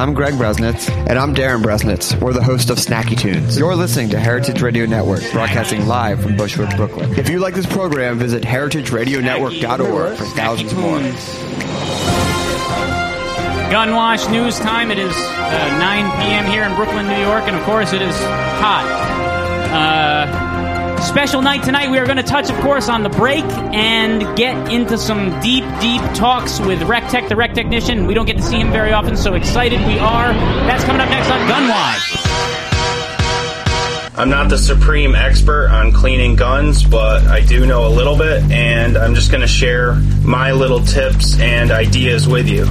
I'm Greg Bresnitz. And I'm Darren Bresnitz. We're the host of Snacky Tunes. You're listening to Heritage Radio Network, broadcasting live from Bushwick, Brooklyn. If you like this program, visit heritageradionetwork.org for thousands more. Gunwash News Time. It is 9 p.m. here in Brooklyn, New York, and of course it is hot. Special night tonight. We are going to touch, of course, on The Break and get into some deep, deep talks with Rec Tech, the Rec Technician. We don't get to see him very often, so excited we are. That's coming up next on Gunwise. I'm not the supreme expert on cleaning guns, but I do know a little bit, and I'm just going to share my little tips and ideas with you.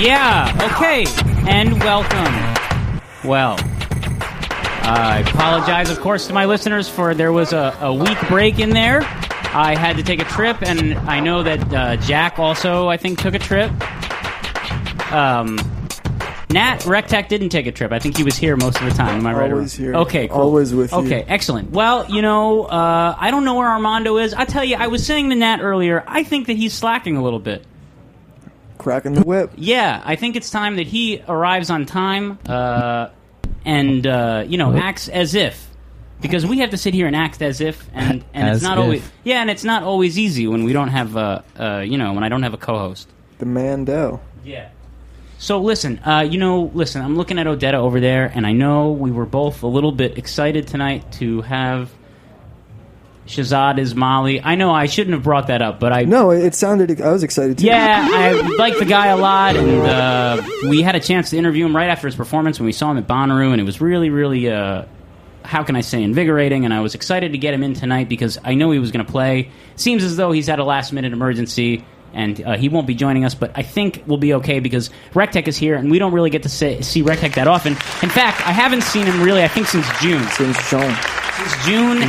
Yeah, okay, and welcome. Well, I apologize, of course, to my listeners for there was a week break in there. I had to take a trip, and I know that Jack also, I think, took a trip. Nat Rectech didn't take a trip. I think he was here most of the time. Am I right? Always here. Okay, cool. Always with you. Okay, excellent. Well, you know, I don't know where Armando is. I tell you, I was saying to Nat earlier, I think that he's slacking a little bit. Cracking the whip. Yeah, I think it's time that he arrives on time and acts as if. Because we have to sit here and act as if, and as it's not always... Yeah, and it's not always easy when we don't have when I don't have a co-host. The Mando. Yeah. So listen, I'm looking at Odetta over there, and I know we were both a little bit excited tonight to have Shahzad Ismaily. I know I shouldn't have brought that up, but I... No, it sounded... I was excited too. Yeah, I like the guy a lot, and we had a chance to interview him right after his performance when we saw him at Bonnaroo, and it was really, really... how can I say, invigorating, and I was excited to get him in tonight because I know he was going to play. Seems as though he's had a last-minute emergency, and he won't be joining us, but I think we'll be okay because Rec Tech is here, and we don't really get to see Rec Tech that often. In fact, I haven't seen him really, I think, since June. And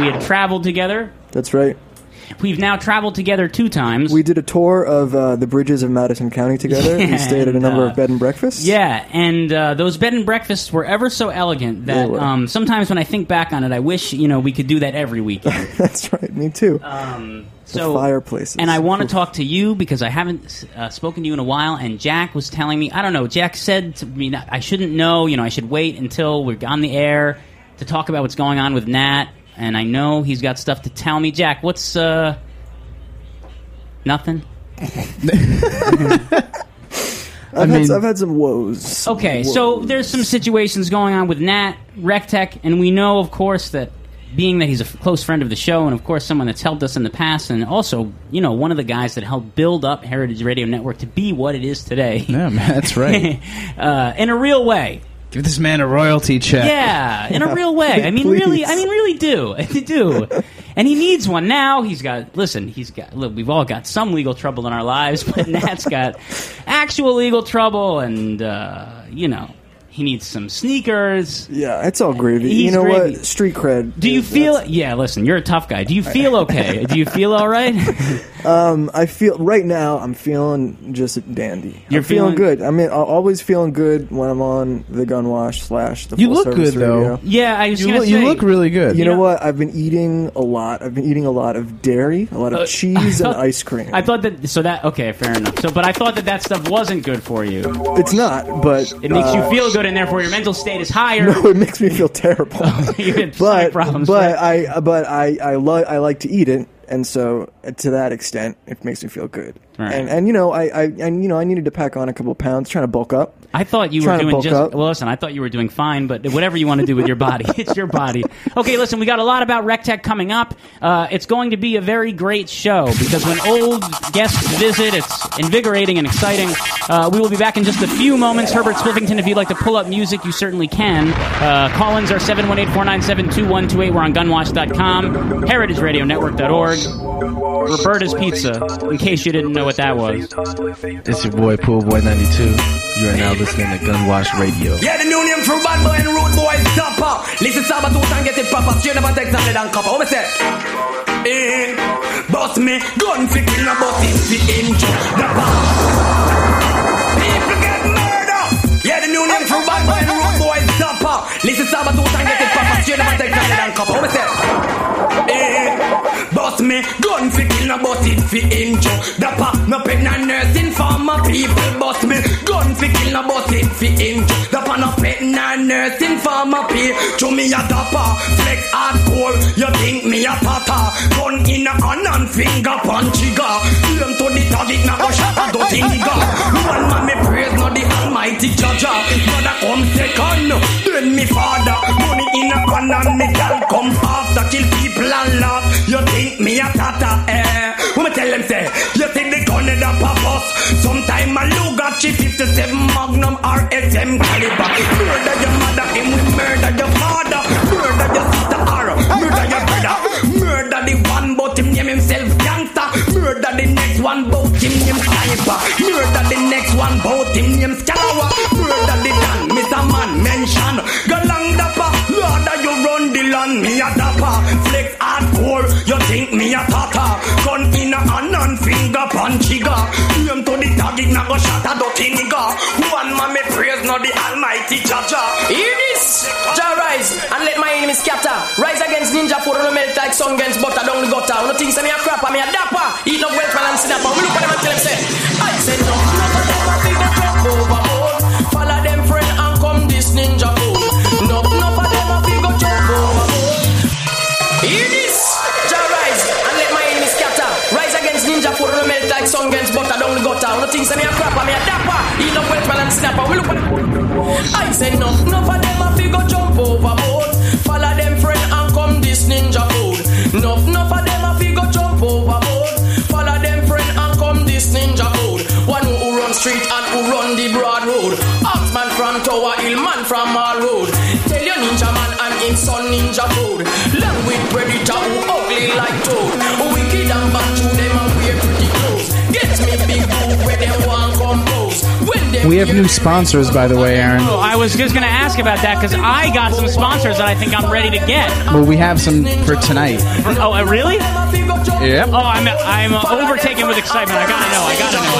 we had traveled together. That's right. We've now traveled together 2 times. We did a tour of the bridges of Madison County together. Yeah, we stayed at a number of bed and breakfasts. Yeah, and those bed and breakfasts were ever so elegant that sometimes when I think back on it, I wish we could do that every weekend. That's right, me too. The fireplaces. And I want to talk to you because I haven't spoken to you in a while, and Jack was telling me, I don't know, Jack said to me, I shouldn't know, I should wait until we're on the air to talk about what's going on with Nat. And I know he's got stuff to tell me. Jack, what's, nothing? I've had some woes. Okay, so there's some situations going on with Nat, Rec Tech, and we know, of course, that being that he's a close friend of the show and, of course, someone that's helped us in the past and also, one of the guys that helped build up Heritage Radio Network to be what it is today. Yeah, man, that's right. In a real way. Give this man a royalty check. Yeah, in a real way. I mean, please. I really do. And he needs one now. Look, we've all got some legal trouble in our lives, but Nat's got actual legal trouble, and, he needs some sneakers. Yeah, it's all gravy. He's gravy. What? Street cred. Do you feel... Yeah, listen, you're a tough guy. Do you feel okay? Do you feel all right? I feel... Right now, I'm feeling just a dandy. You're feeling good. I mean, I'm always feeling good when I'm on the Gunwash / the Full Service Radio. You look good, though. Yeah, I was going to say... You look really good. You know what? I've been eating a lot. I've been eating a lot of dairy, a lot of cheese, and ice cream. I thought that... So that... Okay, fair enough. So, but I thought that stuff wasn't good for you. It's not, but... It makes you feel good. And therefore your mental state is higher. No, it makes me feel terrible. I like to eat it, and so to that extent, it makes me feel good. Right. I needed to pack on a couple of pounds, trying to bulk up. I thought you were doing I thought you were doing fine, but whatever you want to do with your body, it's your body. Okay, listen, we got a lot about Rec Tech coming up. It's going to be a very great show because when old guests visit, it's invigorating and exciting. We will be back in just a few moments. Herbert Swiftington, if you'd like to pull up music, you certainly can. Call-ins are 718-497-2128. We're on gunwash.com, heritageradionetwork.org, Roberta's Pizza, in case you didn't know what that was. It's your boy, Poolboy92. You are now listening to Gunwash Radio. Yeah, the new name from Bad Boy and Road Boy is Topper. Listen, Sabato, and get it proper. Straight up and take something and copper. What me say? bust me. Gun fi kill a but him fi injure the power. People get murder. Yeah, the new name from bad boy, road boy, zapper. Listen, sabotage and get it papa. Straight up and take it and copper. How we say? Bust me. Gun fi kill a but him fi injure the power. No pregnant nurse informer. People bust me. Gun fi kill a but him fi injure the power. No pregnant nurse informer. To me a dapper. Flex hardcore. You think me a pata. Gun in a hand and finger punch trigger. Aim to the target. Now go shot a dirty nigga. One man me praise not the almighty judge. Brother come second. Then me father. Money in a pan and me gal come after. Kill people and laugh. You think me a tata eh. When me tell them say. You think the gun in the purpose. Sometime a Lugachi 57 Magnum RSM caliber. Murder your mother. Him we murder your father. Murder your sister or murder your brother. Murder the one but him name himself gangster. Murder the next one but him name sniper. Murder the next one but him name scour. Murder the Dan, Mr. Man mention. Galang dapper, Lorda you run the land. Me a dapper, flex hardcore. You think me a tata. Gun in a hand and finger punchiga. Aim to the target na go shot a dirty nigga. One man me praise not the almighty Jaja. Hear this, Jah rise and let my enemies scatter. Rise against ninja for no melt like sun against butter down the gutter. No things say me a crap, me a dapper. Eat no wealth man and sit up. We look at them and tell them say, I said no, no go dapper people drop overboard. Follow them friend and come this ninja fool. No, no for them a figure jump overboard. Hear this, Jah rise and let my enemies scatter. Rise against ninja for no melt like sun against butter down the gutter. No things say me a crap, me a dapper. Eat no wealth man and sit up. We look at them. I said no, no for them a figure jump overboard. Follow them friend and come this ninja fool. No, no for them a figure jump overboard. Follow them friend and come this ninja fool. One who run street and who run the broad road. Outman from Tower Hill, man from Mall Road. Tell your ninja man and his son ninja code. Long with predator who ugly like toad. Who wicked and back to them and wear pretty clothes. Get me big boo where them want compose. We have new sponsors, by the way, Aaron. Oh, I was just going to ask about that because I got some sponsors that I think I'm ready to get. Well, we have some for tonight. Oh, really? Yep. Oh, I'm overtaken with excitement. I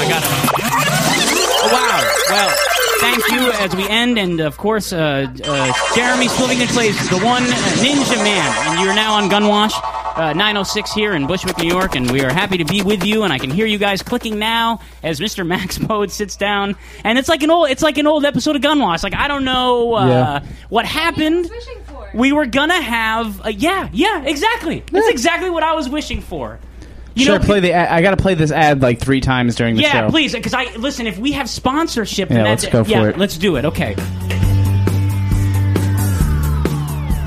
gotta know. Wow. Well, thank you as we end, and of course, Jeremy Slevinich plays the one Ninja Man, and you're now on Gunwash. 906 here in Bushwick, New York, and we are happy to be with you. And I can hear you guys clicking now as Mr. Max Mode sits down. And it's like an old episode of Gunwash. Like I don't know what happened. We were gonna have exactly. Yeah. That's exactly what I was wishing for. You know, play the ad? I gotta play this ad like 3 times during the show. Yeah, please, because I listen. If we have sponsorship, then let's go for it. Let's do it. Okay.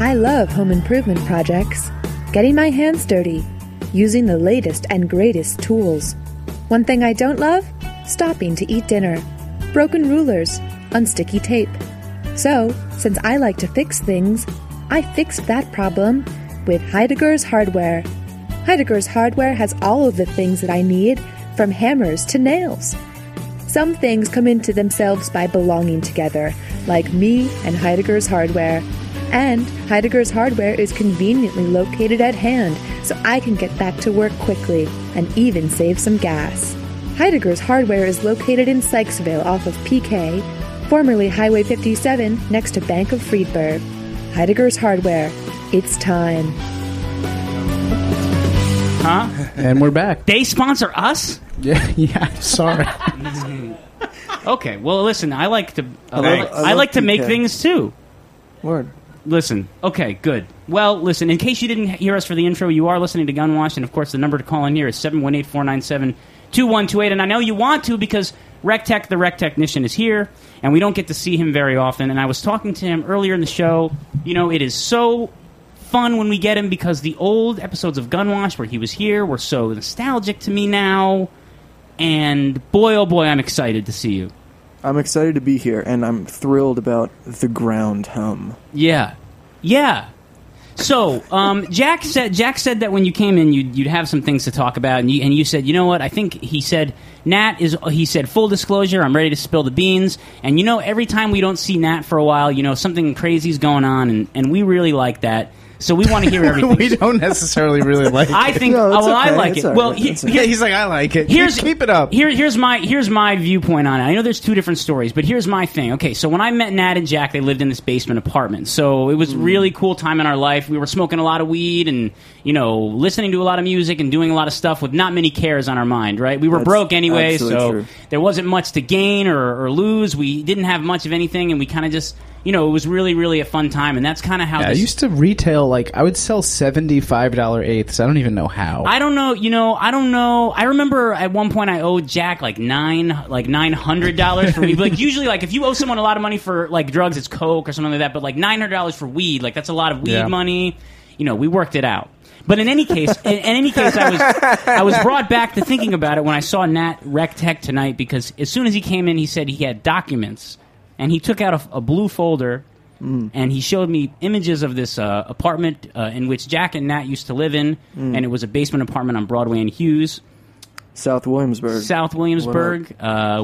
I love home improvement projects. Getting my hands dirty, using the latest and greatest tools. One thing I don't love? Stopping to eat dinner, broken rulers, unsticky tape. So, since I like to fix things, I fixed that problem with Heidegger's Hardware. Heidegger's Hardware has all of the things that I need, from hammers to nails. Some things come into themselves by belonging together, like me and Heidegger's Hardware. And Heidegger's Hardware is conveniently located at hand, so I can get back to work quickly and even save some gas. Heidegger's Hardware is located in Sykesville off of PK, formerly Highway 57, next to Bank of Friedberg. Heidegger's Hardware. It's time. Huh? And we're back. They sponsor us? Yeah, sorry. Okay, well, listen, I like to make things, too. Word. Listen. Okay, good. Well, listen, in case you didn't hear us for the intro, you are listening to Gunwash, and of course the number to call in here is 718-497-2128, and I know you want to because Rec Tech, the Rec Technician, is here, and we don't get to see him very often, and I was talking to him earlier in the show. You know, it is so fun when we get him because the old episodes of Gunwash where he was here were so nostalgic to me now, and boy, oh boy, I'm excited to see you. I'm excited to be here, and I'm thrilled about the ground hum. Yeah. So, Jack said that when you came in, you'd have some things to talk about, and you said, you know what? I think he said Nat said full disclosure. I'm ready to spill the beans, and every time we don't see Nat for a while, something crazy's going on, and we really like that. So we want to hear everything. We don't necessarily really like it. I think, no, well, okay. I like it's it. Right. Well, he's like, I like it. Keep it up. Here's my viewpoint on it. I know there's two different stories, but here's my thing. Okay, so when I met Nat and Jack, they lived in this basement apartment. So it was really cool time in our life. We were smoking a lot of weed and, you know, listening to a lot of music and doing a lot of stuff with not many cares on our mind, right? We were broke anyway, so there wasn't much to gain or lose. We didn't have much of anything, and we kind of just... You know, it was really, really a fun time, and that's kind of how... Yeah, I used to retail, like, I would sell $75 eighths. I don't even know how. I don't know. I remember at one point I owed Jack, like, $900 for weed. Like, usually, like, if you owe someone a lot of money for, like, drugs, it's Coke or something like that, but, like, $900 for weed, like, that's a lot of weed money. You know, we worked it out. But in any case, I was brought back to thinking about it when I saw Nat Rec Tech tonight, because as soon as he came in, he said he had documents. And he took out a blue folder, and he showed me images of this apartment in which Jack and Nat used to live in, and it was a basement apartment on Broadway and Hughes. South Williamsburg,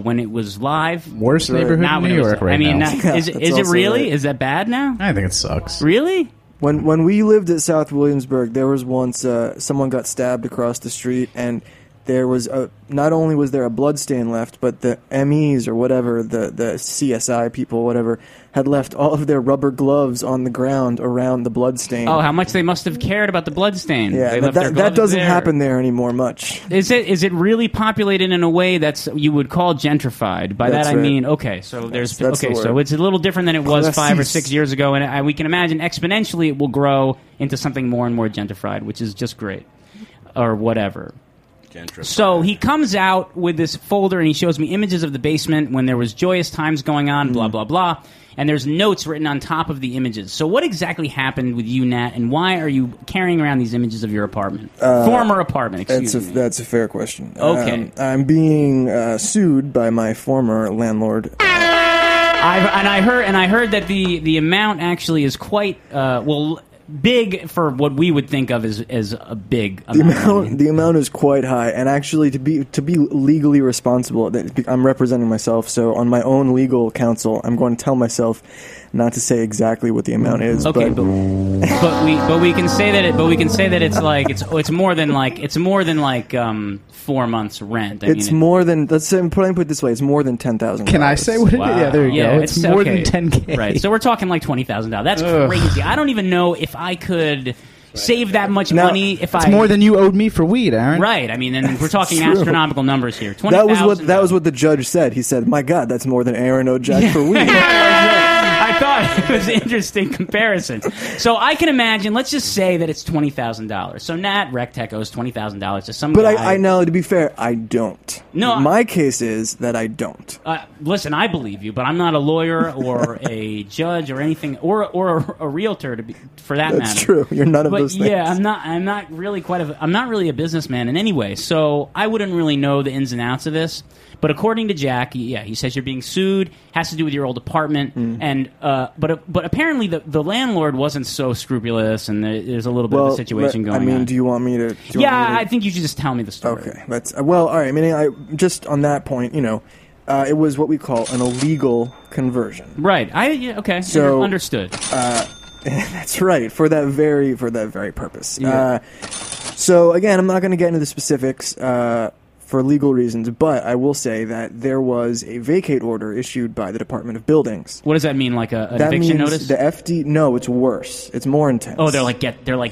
when it was live. Worst neighborhood in New York right now. I mean, is it really? Is that bad now? I think it sucks. Really? When we lived at South Williamsburg, there was once someone got stabbed across the street, and... There was not only was there a blood stain left, but the MEs or whatever, the CSI people, whatever, had left all of their rubber gloves on the ground around the blood stain. Oh, how much they must have cared about the blood stain. Yeah, they left that doesn't happen there anymore much. Is it really populated in a way that's you would call gentrified? By that's that I mean, okay, so there's so it's a little different than it was 5 or 6 years ago, and we can imagine exponentially it will grow into something more and more gentrified, which is just great, or whatever. So he comes out with this folder and he shows me images of the basement when there was joyous times going on, blah, blah, blah. And there's notes written on top of the images. So what exactly happened with you, Nat, and why are you carrying around these images of your apartment? Former apartment, excuse me. That's a fair question. Okay. I'm being sued by my former landlord. I heard that the amount actually is quite, big for what we would think of as a big amount. The amount is quite high, and actually to be legally responsible, I'm representing myself, so on my own legal counsel, I'm going to tell myself not to say exactly what the amount is. Okay, but we can say that it's like it's more than like 4 months rent. Let's put it this way, it's more than $10,000. Can I say what it is? Yeah, there you go. It's more than $10,000. Right, so we're talking like $20,000. That's crazy. I don't even know if I could save that much money it's more than you owed me for weed, Aaron. Right. I mean, and we're talking astronomical numbers here. That was what the judge said. He said, "My God, that's more than Aaron owed Jack for weed." I thought it was an interesting comparison. So I can imagine. Let's just say that it's $20,000. So Nat Rec Tech owes $20,000 to some guy. But I know, to be fair, I don't. No, my case is that I don't. Listen, I believe you, but I'm not a lawyer or a judge or anything, or a realtor for that matter. That's true. You're none of those things. Yeah, I'm not really a businessman in any way. So I wouldn't really know the ins and outs of this. But according to Jack, he says you're being sued. Has to do with your old apartment, and but apparently the landlord wasn't so scrupulous, and there's a little bit of a situation going on. I mean, do you want me to? I think you should just tell me the story. Okay, that's all right. I mean, just on that point, you know, it was what we call an illegal conversion. Right. Okay. So understood. That's right. For that very purpose. Yeah. So again, I'm not going to get into the specifics. For legal reasons, but I will say that there was a vacate order issued by the Department of Buildings. What does that mean? Like an eviction notice? The FD. No, it's worse. It's more intense. Oh, they're like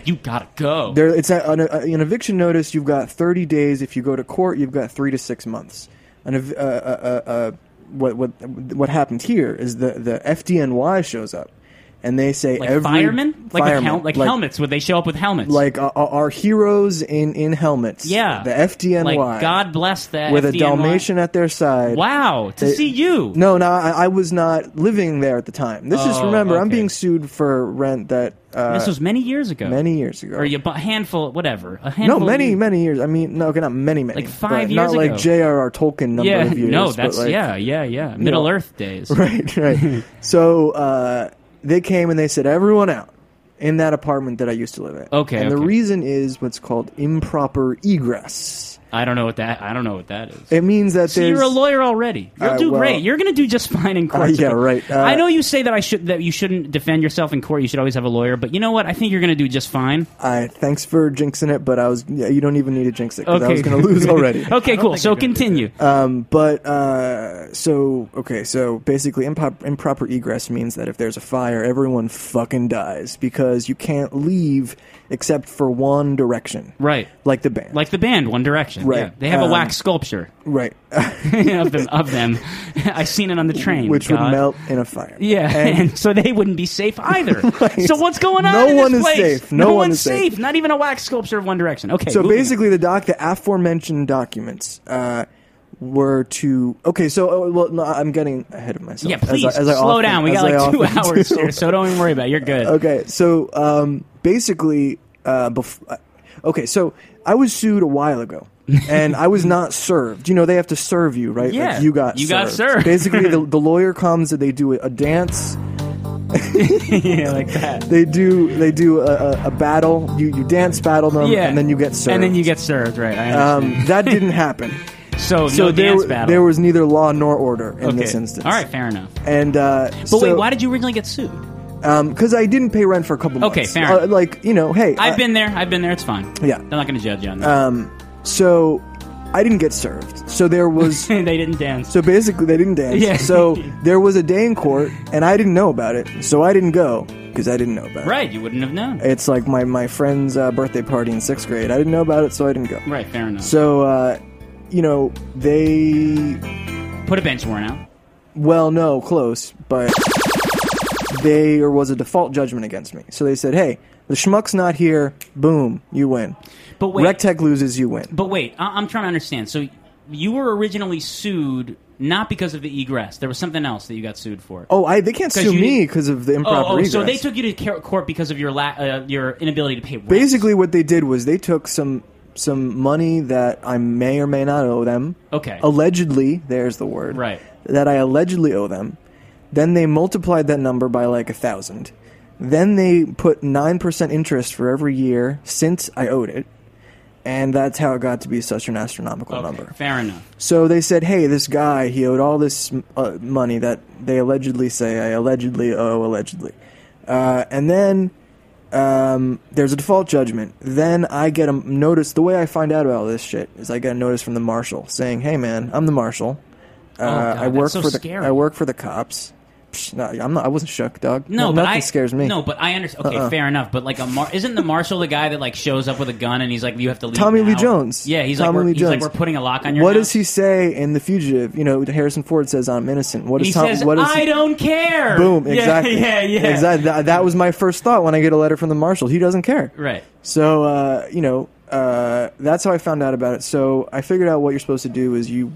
you gotta go. It's an eviction notice. You've got 30 days. If you go to court, you've got 3 to 6 months. What happened here is the FDNY shows up. And they say like every firemen? Like helmets. Would they show up with helmets? Like our heroes in helmets. Yeah. The FDNY. Like, God bless that with FDNY. A Dalmatian at their side. Wow. See you. No, I was not living there at the time. I'm being sued for rent that... this was many years ago. Many years ago. Or a handful, whatever. Many years. I mean, not many. Like 5 years ago. Not like J.R.R. Tolkien number of years. No, that's... Like, yeah. Middle Earth days. Right. So, they came and they said, everyone out in that apartment that I used to live in. Okay. And the reason is what's called improper egress. I don't know what that is. It means that so you're a lawyer already. You'll do great. You're going to do just fine in court. Yeah, right. I know you say that you shouldn't defend yourself in court. You should always have a lawyer. But you know what? I think you're going to do just fine. Thanks for jinxing it, but you don't even need to jinx it because I was going to lose already. Okay, cool. So continue. So basically improper egress means that if there's a fire, everyone fucking dies because you can't leave except for one direction. Right. Like the band, One Direction. Right. Yeah. They have a wax sculpture. Right. of them. I've seen it on the train. Which would melt in a fire. Yeah. And so they wouldn't be safe either. Right. So what's going on in this place? No one is safe. No one's safe. Not even a wax sculpture of One Direction. Okay. So basically the aforementioned documents were to... Okay, so I'm getting ahead of myself. Yeah, please. Slow down. We got 2 hours here, so don't even worry about it. You're good. Okay, so basically... Okay, so I was sued a while ago, and I was not served. You know, they have to serve you, right? Yeah, like you got served. Basically, the lawyer comes and they do a dance. Yeah, like that. They do a battle. You dance battle them, and then you get served. And then you get served, right? I understand. That didn't happen. There was neither law nor order in this instance. All right, fair enough. And wait, why did you originally get sued? Because I didn't pay rent for a couple months. Okay, fair enough. Hey. I've been there. It's fine. Yeah. I'm not going to judge you on that. So I didn't get served. So there was... They didn't dance. So basically, they didn't dance. Yeah. So there was a day in court, and I didn't know about it. So I didn't go, because I didn't know about it. Right, you wouldn't have known. It's like my friend's birthday party in 6th grade. I didn't know about it, so I didn't go. Right, fair enough. So, they... Put a bench warrant out. Well, no, close, but... There was a default judgment against me. So they said, hey, the schmuck's not here. Boom. You win. But wait, Rec Tech loses, you win. But wait, I'm trying to understand. So you were originally sued not because of the egress. There was something else that you got sued for. Oh, they can't sue me because of the improper egress. So they took you to court because of your inability to pay rent. Basically what they did was they took some money that I may or may not owe them. Okay. Allegedly, there's the word. Right. That I allegedly owe them. Then they multiplied that number by 1,000. Then they put 9% interest for every year since I owed it. And that's how it got to be such an astronomical number. Fair enough. So they said, hey, this guy, he owed all this money that they allegedly say I allegedly owe allegedly. And then there's a default judgment. Then I get a notice. The way I find out about all this shit is I get a notice from the marshal saying, hey, man, I'm the marshal. I work for the cops. I wasn't shook, dog. No, but nothing scares me. No, but I understand. Okay, fair enough. But isn't the marshal the guy that shows up with a gun and he's like, "You have to leave." Tommy Lee Jones. Yeah, he's like, "We're putting a lock on your." What does he say in The Fugitive? You know, Harrison Ford says, "I'm innocent." What does Tommy? What does I don't care. Boom! Exactly. Yeah. Exactly. That was my first thought when I get a letter from the marshal. He doesn't care. Right. So that's how I found out about it. So I figured out what you're supposed to do is you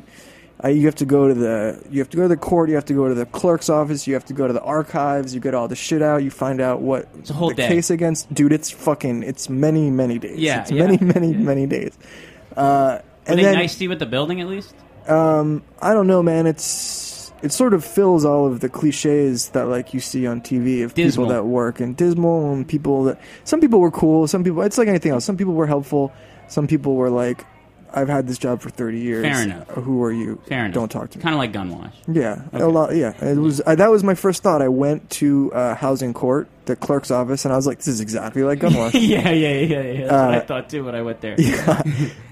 have to go to the court. You have to go to the clerk's office. You have to go to the archives. You get all the shit out. You find out what case against. Dude, it's fucking. It's many, many days. Yeah, it's many days. And then nice to you with the building at least. I don't know, man. It sort of fills all of the cliches that you see on TV of people that work and dismal and people that. Some people were cool. Some people. It's like anything else. Some people were helpful. Some people were like. I've had this job for 30 years. Fair enough. Who are you? Fair enough. Don't talk to me. Kind of like Gunwash. Yeah. Okay. A lot, yeah. It was, that was my first thought. I went to housing court, the clerk's office, and I was like, this is exactly like Gunwash. Yeah. That's what I thought, too, when I went there. Yeah.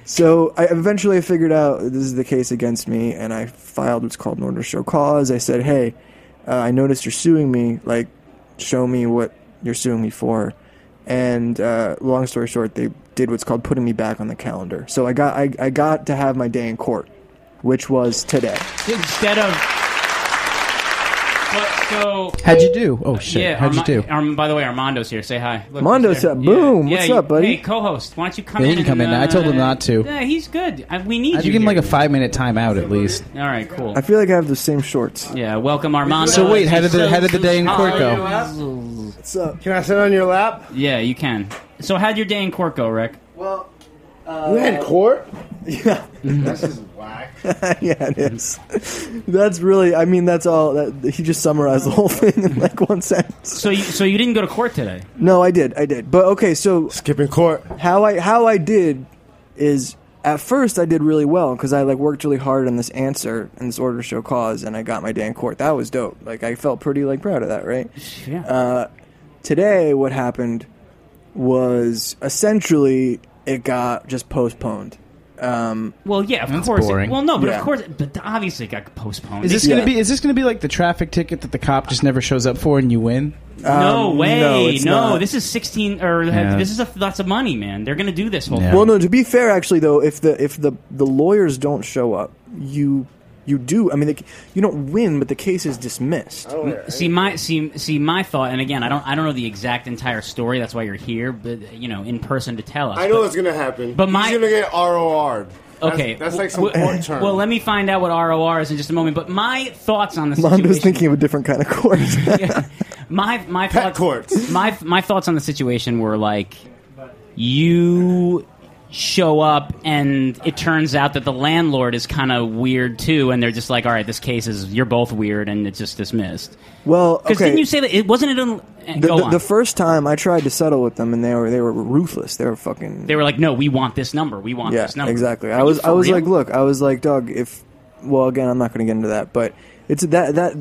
So I eventually figured out this is the case against me, and I filed what's called an order to show cause. I said, hey, I noticed you're suing me. Show me what you're suing me for. And long story short, they did what's called putting me back on the calendar. So I got to have my day in court, which was today. Instead of... How'd you do? Oh, shit. Yeah, how'd you do? By the way, Armando's here. Say hi. Look, Armando's here. Boom. Yeah. What's up, buddy? Hey, co-host, why don't you come in? He didn't come in. I told him not to. Yeah, he's good. We need you. I give him a 5-minute timeout at least. All right, cool. I feel like I have the same shorts. Yeah, welcome, Armando. So wait, how did the day in court go? What's up? Can I sit on your lap? Yeah, you can. So how'd your day in court go, Rick? Well, you had court? Yeah. That's just whack. Yeah, it is. That's really, that's all. He just summarized the whole thing in one sentence. So you didn't go to court today? No, I did. But okay, so... Skipping court. How I did is At first, I did really well because I worked really hard on this answer and this order to show cause, and I got my day in court. That was dope. I felt pretty proud of that, right? Yeah. Today, what happened was essentially it got just postponed. Well, yeah, of course. Boring. Well, no, but yeah. Of course, but obviously it got postponed. Is this gonna be? Is this gonna be like the traffic ticket that the cop just never shows up for and you win? No way! No, this is 16 or yeah. This is lots of money, man. They're gonna do this whole thing. Well, no. To be fair, actually, though, if the lawyers don't show up, you do. I mean, you don't win, but the case is dismissed. Oh, yeah. See my thought, and again, I don't know the exact entire story. That's why you're here, but in person to tell us. I know what's gonna happen. But he's gonna get ROR'd. Okay, that's some court term. Well, let me find out what ROR is in just a moment. But my thoughts on the situation. Londo's thinking of a different kind of court. Yeah. My pet courts. My thoughts on the situation were you show up and it turns out that the landlord is kind of weird too, and they're just like, all right, this case is you're both weird, and it's just dismissed. Well, because didn't you say that it wasn't? The first time I tried to settle with them, and they were ruthless. They were fucking. They were like, no, we want this number. We want this number. Exactly. I was like, look, I was like, Doug, if well, again, I'm not going to get into that, but. It's that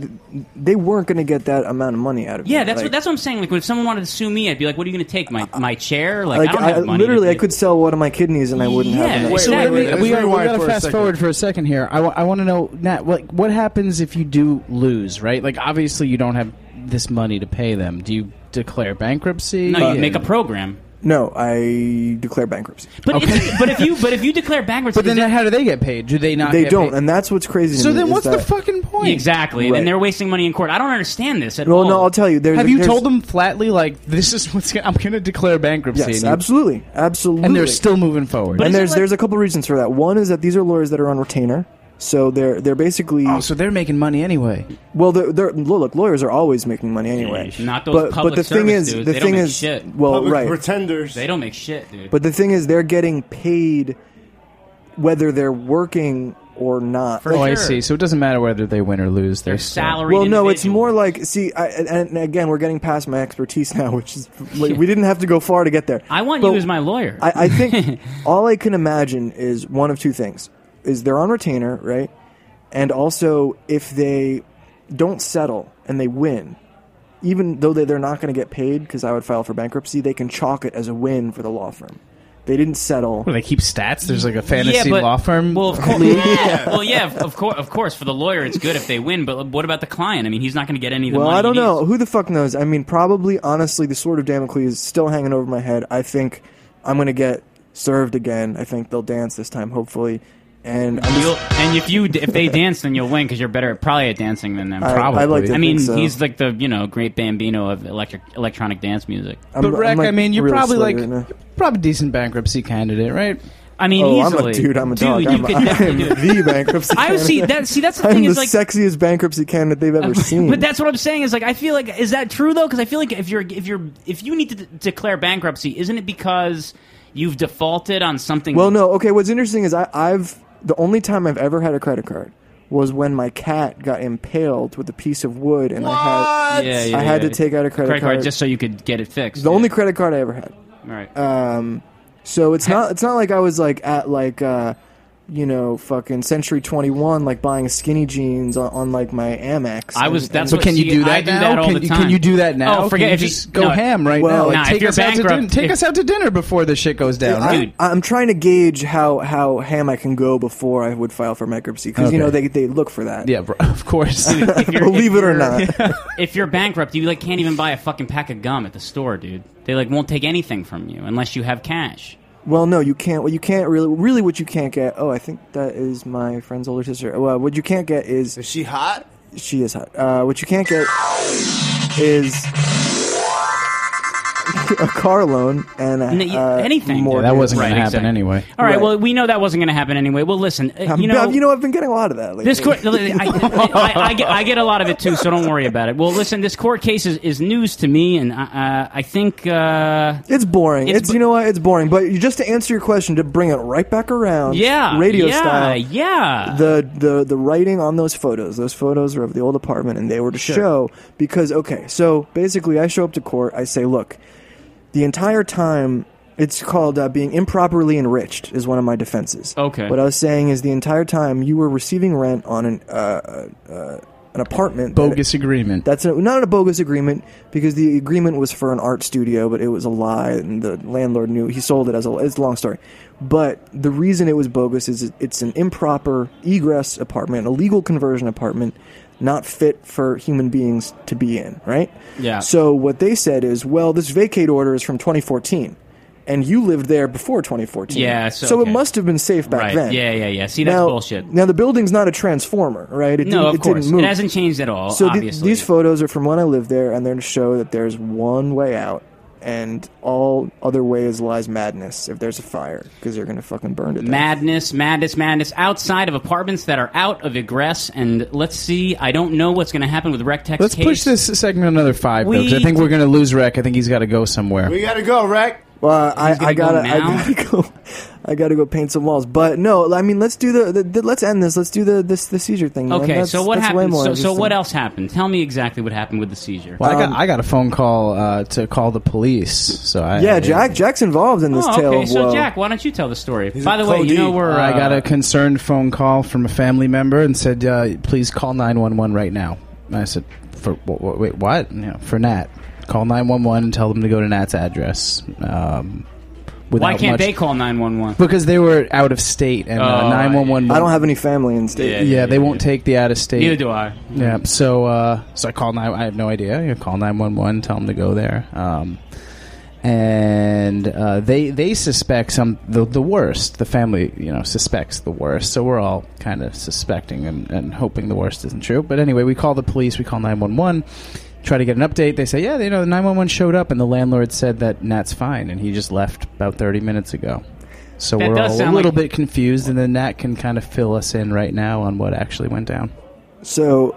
they weren't going to get that amount of money out of me. Yeah, that's what I'm saying. If someone wanted to sue me, I'd be like, "What are you going to take? My chair? I don't have money." Literally, I could sell one of my kidneys, and I wouldn't have. Yeah, exactly. So we got to fast forward for a second here. I want to know, Nat, what happens if you do lose? Right? Obviously, you don't have this money to pay them. Do you declare bankruptcy? No, you make a program. No, I declare bankruptcy. But okay. But if you declare bankruptcy, but then how do they get paid? Do they not? They don't, paid? And that's what's crazy. So then, what's the fucking point? Exactly, right. And they're wasting money in court. I don't understand this at all. Well, no, I'll tell you. Have you told them flatly this is what's? I'm going to declare bankruptcy. Yes, absolutely. And they're still moving forward. But and there's a couple reasons for that. One is that these are lawyers that are on retainer. So they're basically... Oh, so they're making money anyway. Well, look, lawyers are always making money anyway. Yeah, not those public service dudes. The thing is, they don't make shit. Well, public right. Pretenders. They don't make shit, dude. But the thing is, they're getting paid whether they're working or not. Oh, sure. I see. So it doesn't matter whether they win or lose. Their salary. Well, no, it's more like... See, and again, we're getting past my expertise now, which is... We didn't have to go far to get there. I want you as my lawyer. I think all I can imagine is one of two things. Is they're on retainer, right? And also, if they don't settle and they win, even though they're not going to get paid because I would file for bankruptcy, they can chalk it as a win for the law firm. They didn't settle. Well, they keep stats. There's a fantasy law firm. Well, of course. Yeah. Well, yeah. Of course. For the lawyer, it's good if they win. But what about the client? I mean, he's not going to get any of the money. Well, I don't know. Who the fuck knows? I mean, probably, honestly, the sword of Damocles is still hanging over my head. I think I'm going to get served again. I think they'll dance this time, hopefully. And if they dance, then you'll win because you're better at dancing than them. Probably. I mean, he's the great Bambino of electronic dance music. But Rec, you're probably probably decent bankruptcy candidate, right? I mean, easily. I'm a dog. I am the bankruptcy candidate. That's the thing. I'm the sexiest bankruptcy candidate they've ever seen. But that's what I'm saying is I feel is that true though? Because I feel if you need to declare bankruptcy, isn't it because you've defaulted on something? Well, no. Okay. What's interesting is I've the only time I've ever had a credit card was when my cat got impaled with a piece of wood, and I had to take out a credit card just so you could get it fixed. The only credit card I ever had. All right. So it's not like I was fucking Century 21, buying skinny jeans on my Amex. Can you do that now? Can you do that now? Oh, forget. Ham right now. Take us out to dinner. Take us out to dinner before this shit goes down. Dude. I'm trying to gauge how ham I can go before I would file for bankruptcy because they look for that. Yeah, bro, of course. Dude, believe it or not, if you're bankrupt, you can't even buy a fucking pack of gum at the store, dude. They won't take anything from you unless you have cash. Well, no, you can't. Well, you can't really. What you can't get. Oh, I think that is my friend's older sister. Well, what you can't get is. Is she hot? She is hot. What you can't get is a car loan and anything. Mortgage. Yeah, that wasn't going to happen anyway. All right. Well, we know that wasn't going to happen anyway. Well, listen. I've been getting a lot of that lately. This court, I get a lot of it too. So don't worry about it. Well, listen. This court case is news to me, and I think it's boring. It's it's boring. But just to answer your question, to bring it right back around. Yeah. Radio style. Yeah. The writing on those photos. Those photos are of the old apartment, and they were to show because so basically, I show up to court. I say, look. The entire time It's called being improperly enriched is one of my defenses. Okay. What I was saying is the entire time you were receiving rent on an apartment. Bogus agreement. That's not a bogus agreement, because the agreement was for an art studio, but it was a lie, and the landlord knew. He sold it as a... It's a long story. But the reason it was bogus is it's an improper egress apartment, a legal conversion apartment, not fit for human beings to be in, right? Yeah. So what they said is, well, this vacate order is from 2014. And you lived there before 2014. Yeah, so okay. It must have been safe back then. Yeah. See, that's bullshit. Now, the building's not a transformer, right? It didn't move. It hasn't changed at all, so obviously. So these photos are from when I lived there, and they're to show that there's one way out, and all other ways lies madness if there's a fire, because they're going to fucking burn to death. Madness. Outside of apartments that are out of egress, and let's see, I don't know what's going to happen with Rec Tech's case. Let's push this segment another 5, though, because I think we're going to lose Rec. I think he's got to go somewhere. We got to go, Rec. Well, I gotta go paint some walls. But no, I mean, let's do let's end this. Let's do the seizure thing. Man. Okay, so what happened? So what else happened? Tell me exactly what happened with the seizure. Well, I got a phone call to call the police. So Jack's involved in this tale. Okay, so Jack, why don't you tell the story? By the way, you know we're. I got a concerned phone call from a family member and said, "Please call 911 right now." And I said, "For wait, what? No, for Nat." Call 911 and tell them to go to Nat's address. Why can't they call 911? Because they were out of state, and 911... I don't have any family in state. Yeah, they won't take the out-of-state. Neither do I. Yeah, so I called... I have no idea. You call 911, tell them to go there. And they suspect the worst. The family, suspects the worst. So we're all kind of suspecting and hoping the worst isn't true. But anyway, we call the police. We call 911. Try to get an update. They say, yeah, the 911 showed up, and the landlord said that Nat's fine, and he just left about 30 minutes ago. So we're all a little bit confused, and then Nat can kind of fill us in right now on what actually went down. So,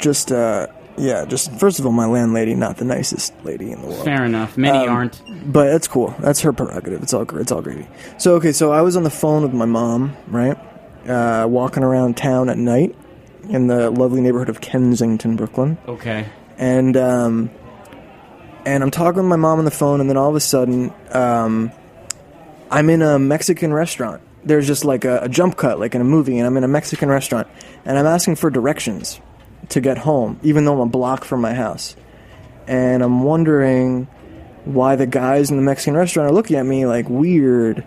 first of all, my landlady, not the nicest lady in the world. Fair enough. Many aren't. But that's cool. That's her prerogative. It's all gravy. So, okay, I was on the phone with my mom, right, walking around town at night, in the lovely neighborhood of Kensington, Brooklyn. Okay. And I'm talking with my mom on the phone, and then all of a sudden, I'm in a Mexican restaurant. There's just like a jump cut, like in a movie, and I'm in a Mexican restaurant. And I'm asking for directions to get home, even though I'm a block from my house. And I'm wondering why the guys in the Mexican restaurant are looking at me like weird.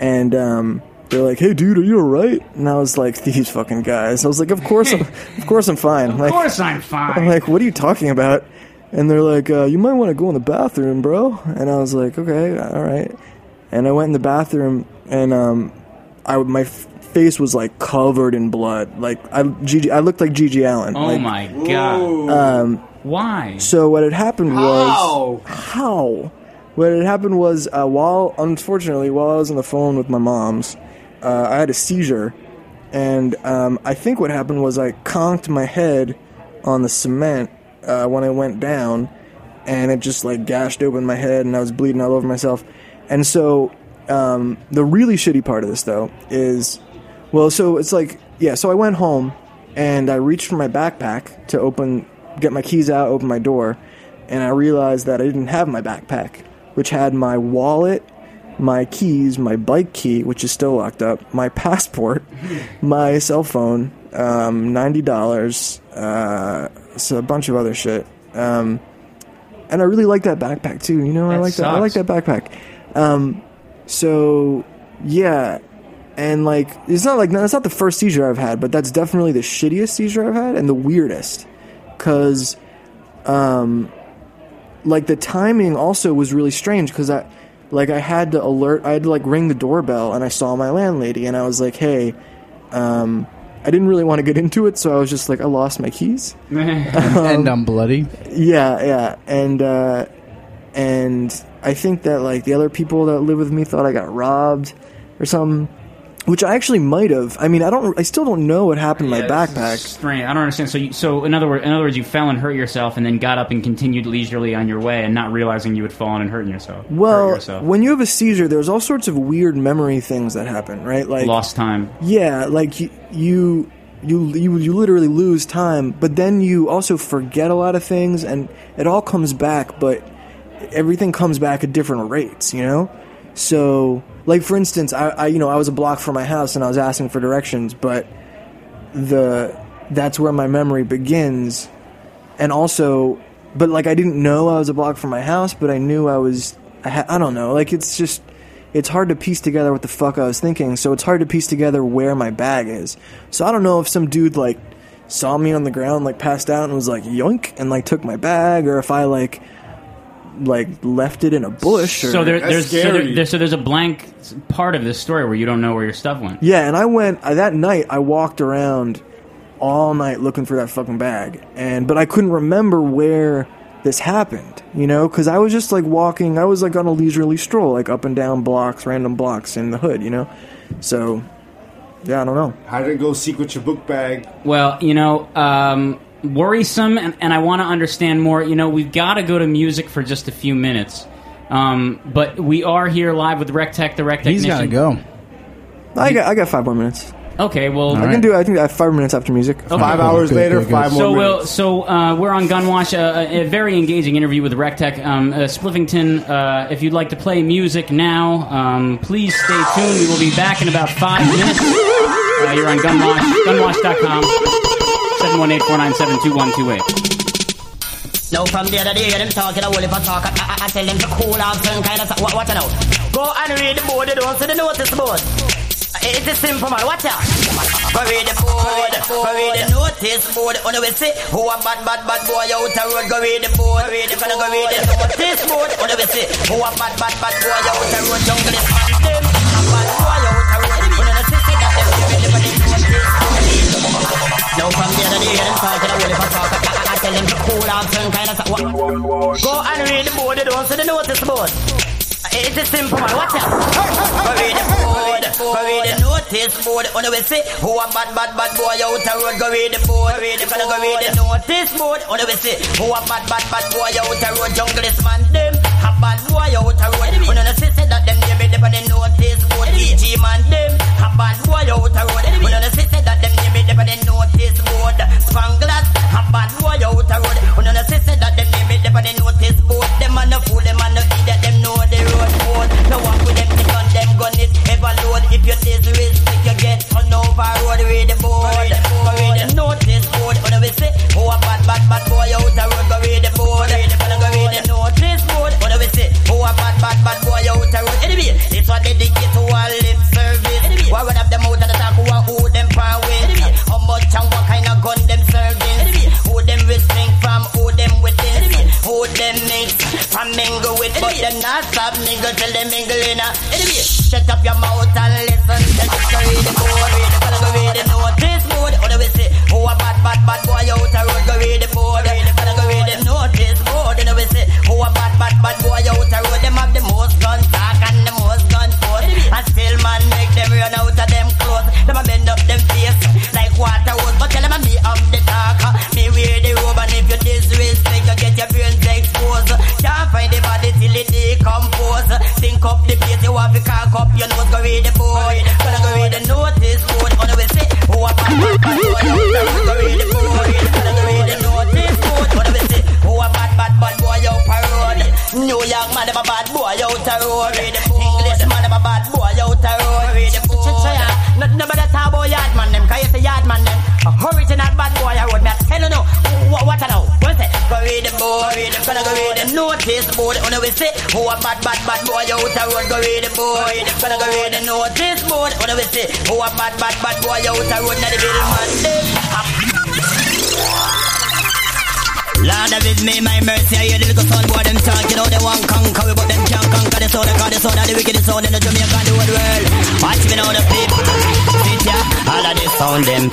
And, they're like, "Hey, dude, are you all right?" And I was like, "These fucking guys." I was like, "Of course I'm fine." I'm like, "What are you talking about?" And they're like, "You might want to go in the bathroom, bro." And I was like, "Okay, all right." And I went in the bathroom, and my face was like covered in blood. Like I looked like Gigi Allen. Oh my god! Why? So what had happened was how? What had happened was unfortunately while I was on the phone with my mom's. I had a seizure, and I think what happened was I conked my head on the cement when I went down, and it just like gashed open my head, and I was bleeding all over myself. And so the really shitty part of this, though, is, I went home, and I reached for my backpack to get my keys out, open my door, and I realized that I didn't have my backpack, which had my wallet, my keys, my bike key, which is still locked up, my passport, my cell phone, $90, so a bunch of other shit. And I really like that backpack too. I like that backpack. And that's not the first seizure I've had, but that's definitely the shittiest seizure I've had and the weirdest, because the timing also was really strange, because I had to ring the doorbell, and I saw my landlady, and I was like, hey, I didn't really want to get into it, so I was just like, I lost my keys. And I'm bloody. Yeah. And I think that, the other people that live with me thought I got robbed or something, which I actually might have. I mean, I still don't know what happened to my backpack. Strange. I don't understand. So in other words, you fell and hurt yourself, and then got up and continued leisurely on your way, and not realizing you had fallen and hurting yourself. Well, when you have a seizure, there's all sorts of weird memory things that happen, right? Like lost time. Yeah, you literally lose time, but then you also forget a lot of things, and it all comes back, but everything comes back at different rates, you know? So, like, for instance, I was a block from my house and I was asking for directions, but that's where my memory begins. And also, but, like, I didn't know I was a block from my house, but I knew I don't know. Like, it's just, it's hard to piece together what the fuck I was thinking, so it's hard to piece together where my bag is. So I don't know if some dude, like, saw me on the ground, like, passed out and was like, yoink, and, like, took my bag, or if I, like left it in a bush. Or, so there's a blank part of this story where you don't know where your stuff went. Yeah, and I went, that night, I walked around all night looking for that fucking bag, but I couldn't remember where this happened, you know, because I was just, like, walking, I was, like, on a leisurely stroll, like, up and down blocks, random blocks in the hood, you know, so, yeah, I don't know. How did it go secret your book bag? Well, you know, worrisome, and I want to understand more. You know, we've got to go to music for just a few minutes, but we are here live with Rec Tech, the Rec Technician. He's got to go. I got 5 more minutes. Okay, well... Right. I can do, I think I have 5 minutes after music. Okay. 5 hours later, five more minutes. So we're on Gunwash, a very engaging interview with Rec Tech. Swiftington, if you'd like to play music now, please stay tuned. We will be back in about 5 minutes. You're on Gunwash, gunwash.com, 718-497-2128. Now from the other day, them talking a whole heap of talk. I tell them to cool off some kind of... Watch out now. Go and read the board, they don't see the notice board. It is simple, man. Watch out. Go read the notice board. On the way, see who a bad boy out the road. Go read the board. Go read the notice board. On the way, see who a bad boy out the road. Don't get them. Bad boy out the road. You know the city that them live. Now from the other day, them talking a whole lot of talk. I tell them to cool off some kind of. Go and read the board. They don't see the notice board. It is simple, man. Watch out. Go read the notice board. On the way, see who a bad boy out the road. Go read the board. Go read the notice board. On the way, see who a bad boy out the road. Jungle is man, them. A bad boy out the road. You know the city that them give it on the notice board. DG man, them. A bad boy out the road. You know the city that them give it on the notice board. Spanglass. A bad boy out the road. You know the city that them give it on the notice board. Them man no fool, them man no idiot, them know the road. No one with them pick on them gun it ever load. If you this risk, you get on over road. Read the board. Go read the notice board. On the way say, oh a bad boy out the road. Go read the board. Go read the notice board. On the way say, oh a bad boy out the road. Anyway, this one dedicated to all lip service. Why run up them out and attack who are who them far away. How much and what kind of gun them serving. Who them restrain from, who them within. Who them mix from mingle with. But them not stop me. Go tell them England, shut up your mouth and listen. Tell them to read the board. Go read the notice board. On the way say, who a bad boy out the road. Go read the board. Go read the notice board. On the way say, who a bad boy out the road. Them have the most guns talk and the most guns forth. And still man make them run out of them clothes. Them a bend up them face like water hose. But tell them me I'm the talker. Me wear the robe, and if you disrespect, you get your brains exposed. Can't find the body till it decomposes. Think up the place, you have to cock up your nose. Go read the board. Gonna go read the notice board. On the way say, who a bad boy out the road. Go read the board. Gonna go read the notice board. On the way say, who a bad boy out the road. New York man, I'm a bad boy out the road. English man, I'm a bad boy out the road. Read the board. Nothing about that tabo yard man them. Cause you say yard man them. A original bad boy I road. Me I tell you no. What I know. Go read the board. Gonna go read the notice board. On the way say, who a bad boy out the road. Go read the board. Gonna go read the notice board. On the way say, who a bad boy out the road. Now the little man them. Lord with me, my mercy. I hear the little son boy them talk. You know they want conquer, but them can't conquer the soul. Cause the soul of the wicked soul in the Jamaican the whole world. Watch me now the people. All of this sound them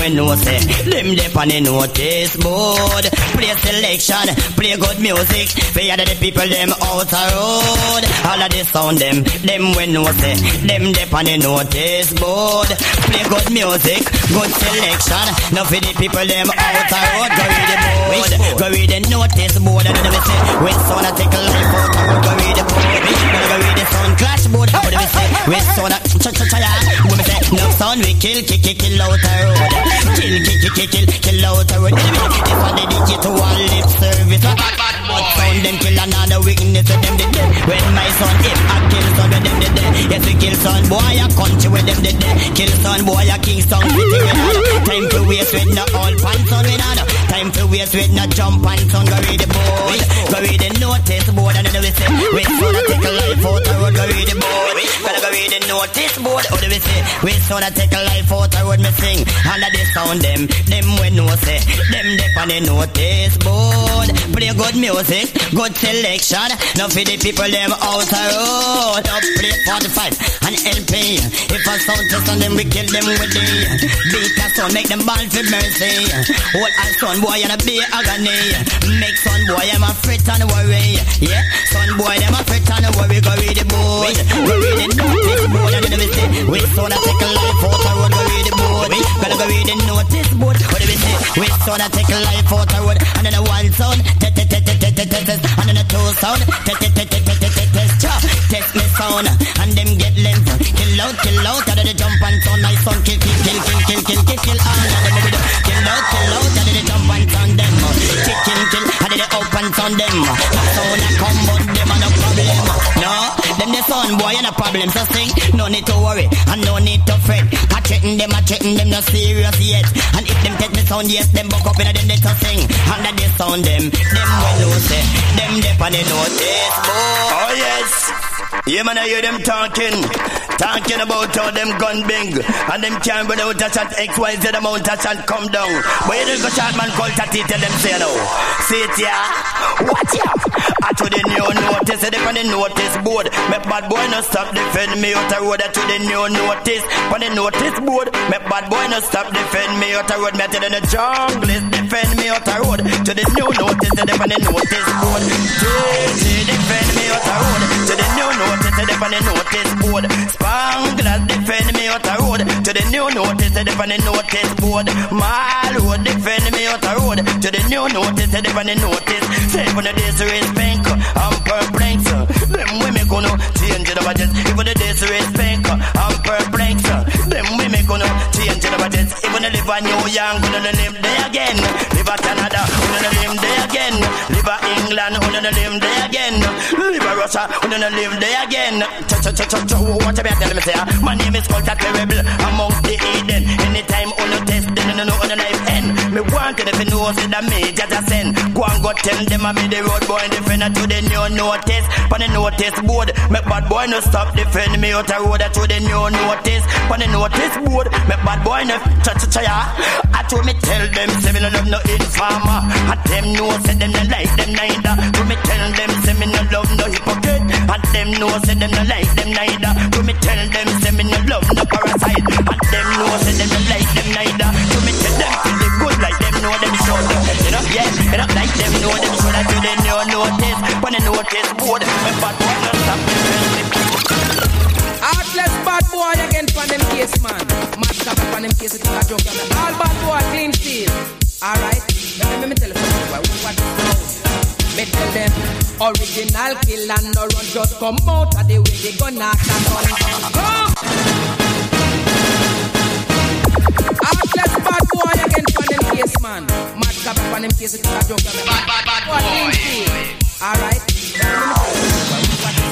we know say. Them dep on the notice board. Play selection, play good music. Pay other the people them out the road. All of this sound them we know say. Them dep on the notice board. Play good music, good selection. Now for the people them out the road. Go read the board. Go read the notice board. And then we say, with son I take a life out the road. Go read the board. Go read the sound clash board. And then we say, with son I cha-cha-cha-ya. When we say, no sound we kill out the road. Kill out the road. This one they did you to all lip service. out sound, then kill another witness, so them did it. When my son hip, I kill son with them did it. Yes, we kill son boy, I country with them did it. Kill son boy, I king son with them. Time to waste with no all pants on with another. Time to waste with no jump pants on, go read the board. Go read the notice board, and then we say, we son, I take a life out the road, go read the board. Gotta go read the notice board, how do we say? We son, I take a life out the road, me sing. Under the sound, them we know say. Them dip on the notice board. Play good music, good selection. Now for the people them out the road. Now play 45 and LP. If a sound test on them, we kill them with the beat a sound, make them ball for mercy. What a son boy and a be agony. Make son boy them a fret and worry. Yeah, son boy them a fret and worry. Go read the board, go read the notice board. And then we say, we sound a take a life out the road. Go read the board, gotta go read the notice board. What do we say? We sound a take a life out the road. And then a one sound, and then a two sound, test me sound, and them get length. Kill out, and then they jump and sound. My son kill, kill, kill, kill, kill, kill, kill, kill, all of them. Kill out, and then they jump and sound them. Kill, kill, kill, and then they up and sound them. My sound a come out, them a no problem. No, them the sound boy and a problem. So sing, no need to worry, and no need to fret. I threaten them, no serious yet. And if them take me sound, yes, them buck up in a them they to sing. And that they sound them will lose it. Them dep on the notice board. Oh yes, you man, I hear them talking about how them gun bing. And them can't run out a shot, XYZ amount a shot come down. But you don't go shot man call Tati, tell them say no. See it ya, watch ya. I to the new notice, I dep on the notice board. My bad boy no stop defend me out the road. I to the new notice, on the notice board. My bad boy no stop defend me out the road. Me tell them the jungle is defend me out the road. To the new notice, I dep on the notice board. JJ defend me out the road. To the new notice, I dep on the notice board. Spanglass defend me out the road. To the new notice, I dep on the notice board. Malwood defend me out the road. To the new notice, I dep on the notice. Say for the disrespect, I'm perplexed. Them women gonna change the budget. Even the disrespect, I'm perplexed. Them women gonna change the budget. Even the live a New York, gonna live there again. Live a Canada, gonna live there again. Live a England, gonna live there again. Live a Russia, gonna live there again. What about them? My name is called a terrible amongst the Eden. Anytime on the test, then on the life end. Me want if you know that me just a send. Go and go tell them I be the road boy and defend to the new notice. But the notice board, my bad boy no stop defend me out the road. To the new notice, but the notice board, my bad boy no cha-cha-cha-ya. I told me tell them seven no love no informer. And them no say them no like them neither. To me tell them seven no love no hypocrite. And them no say them no like them neither. To me tell them seven no love no parasite. And them no say them no like them neither. To me tell them feel the good like them know them show them. You know, yeah, you know, like them know them show that you they know notice. But the notice board, my bad boy no stop defend me. Heartless bad boy again pan them case man. Match up pan them case with a joke. All bad boy clean steal. Alright, let me tell you why we want to. Me tell them original kill and no run. Just come out of the way they gonna stand on. Come! Heartless bad boy again pan them case man. Match up pan them case with a joke. Bad boy clean steal. Alright, let me tell you why we want to.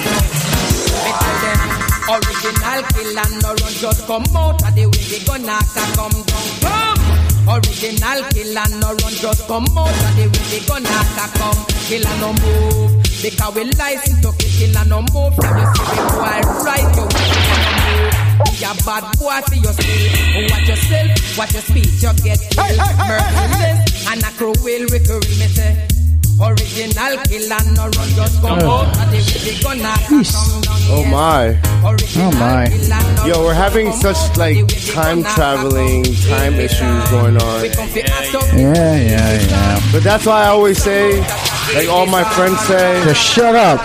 Me tell them original kill and no run, just come out of the way, they gonna come down. Come! Original kill and no run, just come out of the way, they gonna come. Kill and no move, because we license to kill and no move. So you see me while right, you kill and no move. Be a bad boy to your spirit. Watch yourself, watch your speech, you get killed. Merciless, and a crow will recur, me say. Original killer no run, just come out and they really gonna come down. Oh my. Oh my. Yo, we're having such like time traveling, time issues going on. Yeah. But that's why I always say, like all my friends say, just shut up.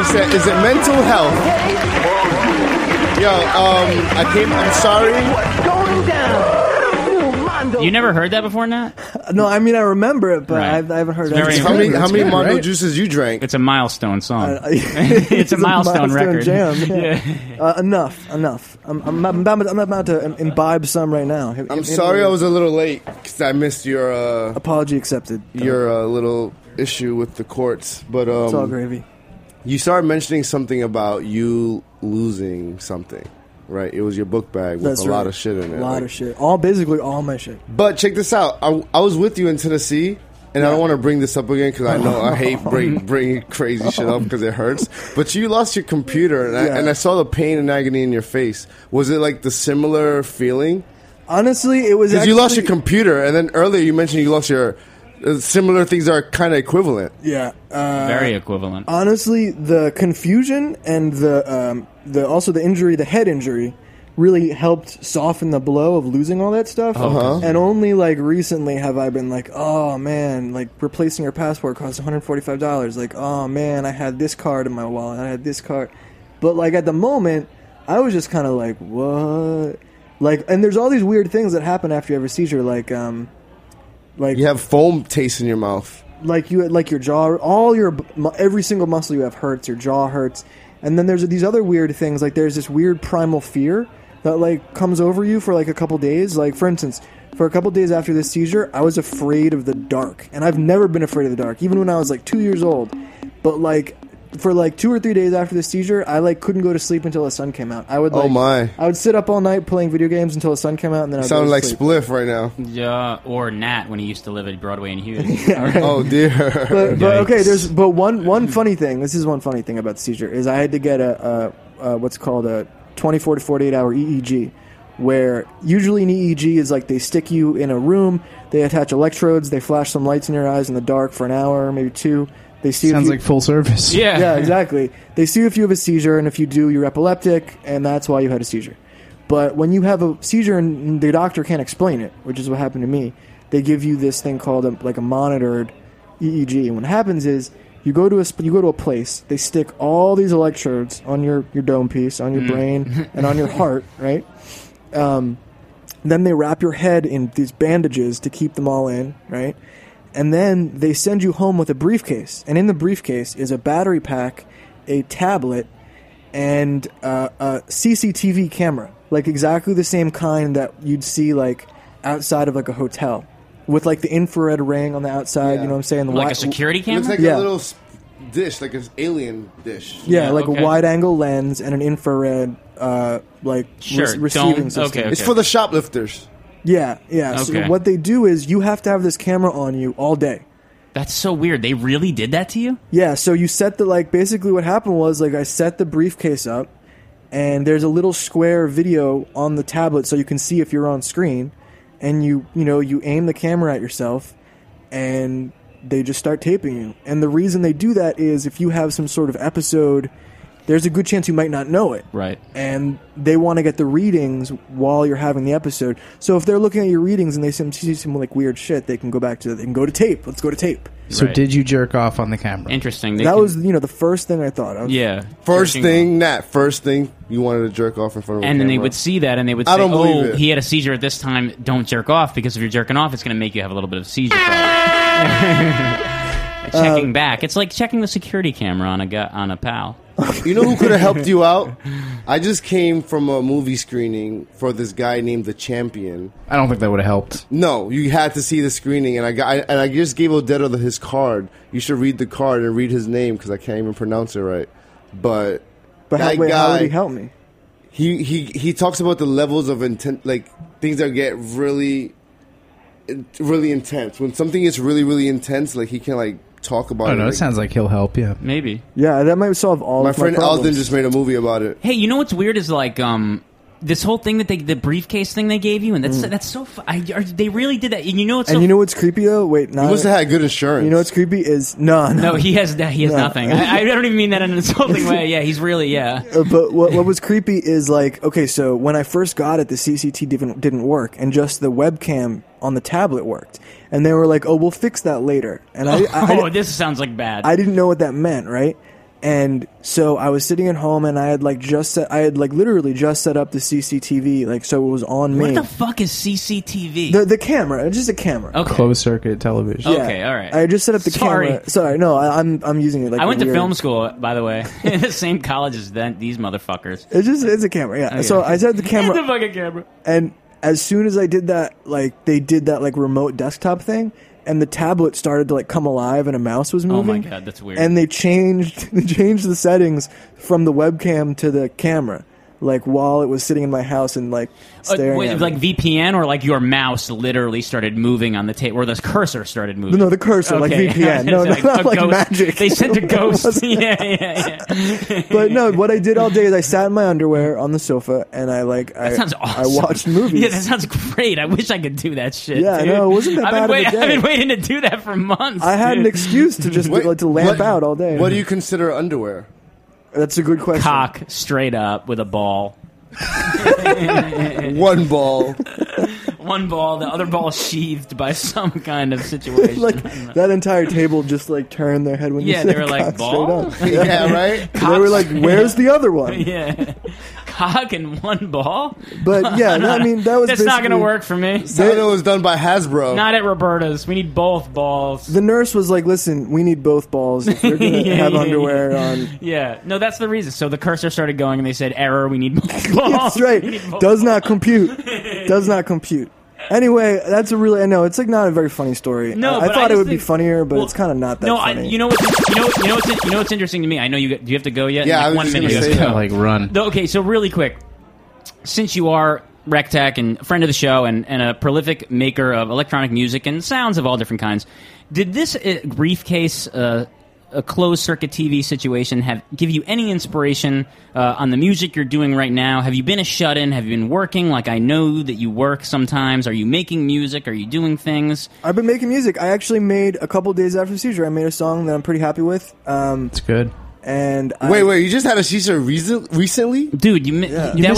He said, is it mental health? Yo, I came, I'm sorry. Mondo. You never heard that before, Nat? No, I mean I remember it, but right. I haven't heard it. How many Mondo juices you drank? It's a milestone song. It's a milestone record. Jam, yeah. Yeah. Enough. I'm about to imbibe some right now. I'm sorry I was a little late because I missed your apology accepted. Your little issue with the courts, but it's all gravy. You started mentioning something about you losing something. Right, it was your book bag with lot of shit in it. A lot of shit. Basically all my shit. But check this out. I was with you in Tennessee, and I don't want to bring this up again because I know I hate bringing crazy shit up because it hurts. But you lost your computer, and I saw the pain and agony in your face. Was it like the similar feeling? Honestly, it was because you lost your computer, and then earlier you mentioned you lost your... Similar things are kind of equivalent. Yeah, very equivalent. Honestly, the confusion and the injury, the head injury, really helped soften the blow of losing all that stuff. Uh-huh. And only like recently have I been like, oh man, like replacing your passport costs $145. Like, oh man, I had this card in my wallet. I had this card, but like at the moment, I was just kind of like, what? Like, and there's all these weird things that happen after you have a seizure, Like you have foam taste in your mouth. Like your jaw, every single muscle you have hurts. Your jaw hurts, and then there's these other weird things. Like there's this weird primal fear that like comes over you for like a couple days. Like for instance, for a couple days after this seizure, I was afraid of the dark, and I've never been afraid of the dark, even when I was like 2 years old. But like for like 2 or 3 days after the seizure, I like couldn't go to sleep until the sun came out. I would I would sit up all night playing video games until the sun came out, and then I sounded like Spliff right now. Yeah, or Nat when he used to live at Broadway and Hughes. Yeah, right. Oh dear. But okay, one funny thing. This is one funny thing about the seizure is I had to get a what's called a 24 to 48 hour EEG, where usually an EEG is like they stick you in a room, they attach electrodes, they flash some lights in your eyes in the dark for an hour, maybe two. They see Sounds like full service. Yeah. Yeah, exactly. They see if you have a seizure, and if you do, you're epileptic, and that's why you had a seizure. But when you have a seizure and the doctor can't explain it, which is what happened to me, they give you this thing called a monitored EEG. And what happens is you go to a place, they stick all these electrodes on your dome piece, on your brain, and on your heart, right? Then they wrap your head in these bandages to keep them all in, right? And then they send you home with a briefcase. And in the briefcase is a battery pack, a tablet, and a CCTV camera. Like exactly the same kind that you'd see like outside of like a hotel. With like the infrared ring on the outside, yeah. You know what I'm saying? Like a security camera? It looks like a little dish, like an alien dish. Yeah, yeah, like a wide-angle lens and an infrared receiving system. Okay. It's for the shoplifters. Yeah. Okay. So what they do is you have to have this camera on you all day. That's so weird. They really did that to you? Yeah, so you set the, like, basically what happened was, like, I set the briefcase up, and there's a little square video on the tablet so you can see if you're on screen, and you aim the camera at yourself, and they just start taping you. And the reason they do that is if you have some sort of episode, there's a good chance you might not know it. Right. And they want to get the readings while you're having the episode. So if they're looking at your readings and they see some like weird shit, they can go back to that. They can go to tape. Let's go to tape. So did you jerk off on the camera? Interesting. That was the first thing I thought of. Yeah. First thing you wanted to jerk off in front of a camera. And then they would see that and they would say, oh, he had a seizure at this time. Don't jerk off because if you're jerking off, it's going to make you have a little bit of seizure problem. Checking back. It's like checking the security camera on a pal. You know who could have helped you out? I just came from a movie screening for this guy named The Champion. I don't think that would have helped. No, you had to see the screening, and I just gave Odetta his card. You should read the card and read his name because I can't even pronounce it right. But how would he help me? He talks about the levels of intent, like things that get really, really intense. When something is really, really intense, like he can like. Talk about it. I don't know. It sounds like he'll help you. Maybe. Yeah, that might solve all my friend Alden just made a movie about it. Hey, you know what's weird is like this whole thing that the briefcase thing they gave you, and that's so. They really did that, and you know what's. And you know what's creepy though? Wait, no. He must have had good insurance. You know what's creepy is no. He has nothing. I don't even mean that in an insulting way. Yeah, he's really But what was creepy is like okay, so when I first got it, the CCTV didn't work, and just the webcam on the tablet worked. And they were like, oh, we'll fix that later. And this sounds like bad. I didn't know what that meant, right? And so I was sitting at home, and I had literally just set up the CCTV, like, so it was on me. What the fuck is CCTV? The camera, just a camera. Okay. Closed circuit television. Yeah. Okay, all right. I just set up the camera. Sorry, no, I'm using it. Like, I went to film school, by the way, in the same college as these motherfuckers. It's a camera. Yeah. Okay. So I set up the camera. It's a fucking camera. And as soon as I did that, like, they did that like remote desktop thing. And the tablet started to like come alive, and a mouse was moving. Oh my god, that's weird! And they changed the settings from the webcam to the camera, like while it was sitting in my house and like staring. Wait, at like me. VPN or like your mouse literally started moving on the tape, or the cursor started moving. No, the cursor, okay. Like VPN. No, like, not like ghost. Magic. They sent a ghost. Yeah. But no, what I did all day is I sat in my underwear on the sofa and that sounds awesome. I watched movies. Yeah, that sounds great. I wish I could do that shit. Yeah, dude. No, it wasn't that bad. I've been waiting to do that for months. I had an excuse to just to lamp out all day. What do you consider underwear? That's a good question. Cock straight up with a ball. One ball. One ball. The other ball sheathed by some kind of situation. Like that entire table just like turned their head when you said cock. Yeah, they were like, ball? Yeah, right? Cock, they were like, where's the other one? Yeah. Cock and one ball? But yeah, no, I mean, that was that's not going to work for me. That was done by Hasbro. Not at Roberta's. We need both balls. The nurse was like, listen, we need both balls if we're going to have underwear on. Yeah. No, that's the reason. So the cursor started going and they said, error, we need both balls. That's right. Does not compute. Does not compute. Anyway, that's I know it's like not a very funny story. No, I thought it would be funnier, but it's kind of not that. No, funny. You know what's interesting to me. I know you. Do you have to go yet? Yeah, like 1 minute. You gotta like run. Okay, so really quick, since you are Rec Tech and a friend of the show and a prolific maker of electronic music and sounds of all different kinds, did this briefcase, a closed circuit TV situation, give you any inspiration on the music you're doing right now? Have you been a shut-in? Have you been working? Like, I know that you work sometimes. Are you making music? Are you doing things? I've been making music. I actually made, a couple days after seizure, I made a song that I'm pretty happy with. It's good. And wait, you just had a seizure recently? Dude, you missed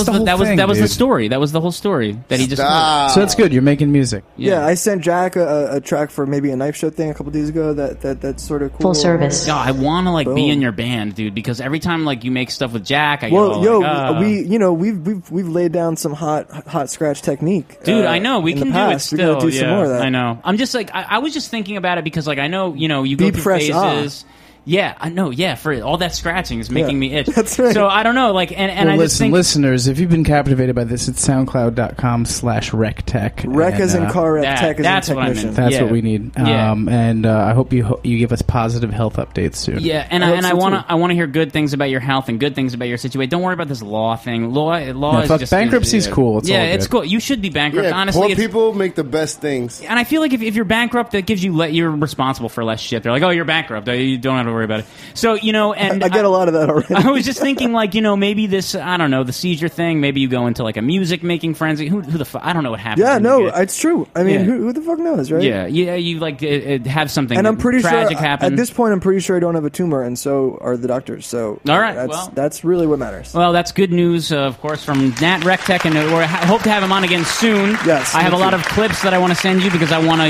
the whole thing, that was the story. That was the whole story that he just made. So that's good. You're making music. Yeah, I sent Jack a track for maybe a knife show thing a couple days ago that's sort of cool. Full service. Yeah, I want to like be in your band, dude, because every time like you make stuff with Jack, I go, we've laid down some hot scratch technique. Dude, I know we can do it still. We gotta do some more of that. I know. I'm just like I was just thinking about it because like I know, you go through phases. Yeah, I know. Yeah, for all that scratching is making me itch. That's right. So I don't know. Like, and well, I just think, listeners, if you've been captivated by this, it's SoundCloud.com/RecTech. Rec as in car rec, tech as in technician. That's what we need. Yeah. And I hope you give us positive health updates soon. Yeah, and I want to hear good things about your health and good things about your situation. Don't worry about this law thing. Law is just bankruptcy's cool. It's cool. You should be bankrupt. Yeah, honestly, poor people make the best things. And I feel like if you're bankrupt, that gives you you're responsible for less shit. They're like, oh, you're bankrupt. You don't have to worry about it. So, and I get a lot of that already. I was just thinking, like, maybe this, I don't know, the seizure thing, maybe you go into like a music making frenzy. Who the fuck? I don't know what happens. Yeah, no, it's true. I mean, who the fuck knows, right? Yeah, you like have something and I'm pretty tragic sure, happen. At this point, I'm pretty sure I don't have a tumor, and so are the doctors. So, all right, that's really what matters. Well, that's good news, of course, from Nat Rec Tech, and we hope to have him on again soon. Yes, I have a lot of clips that I want to send you because I want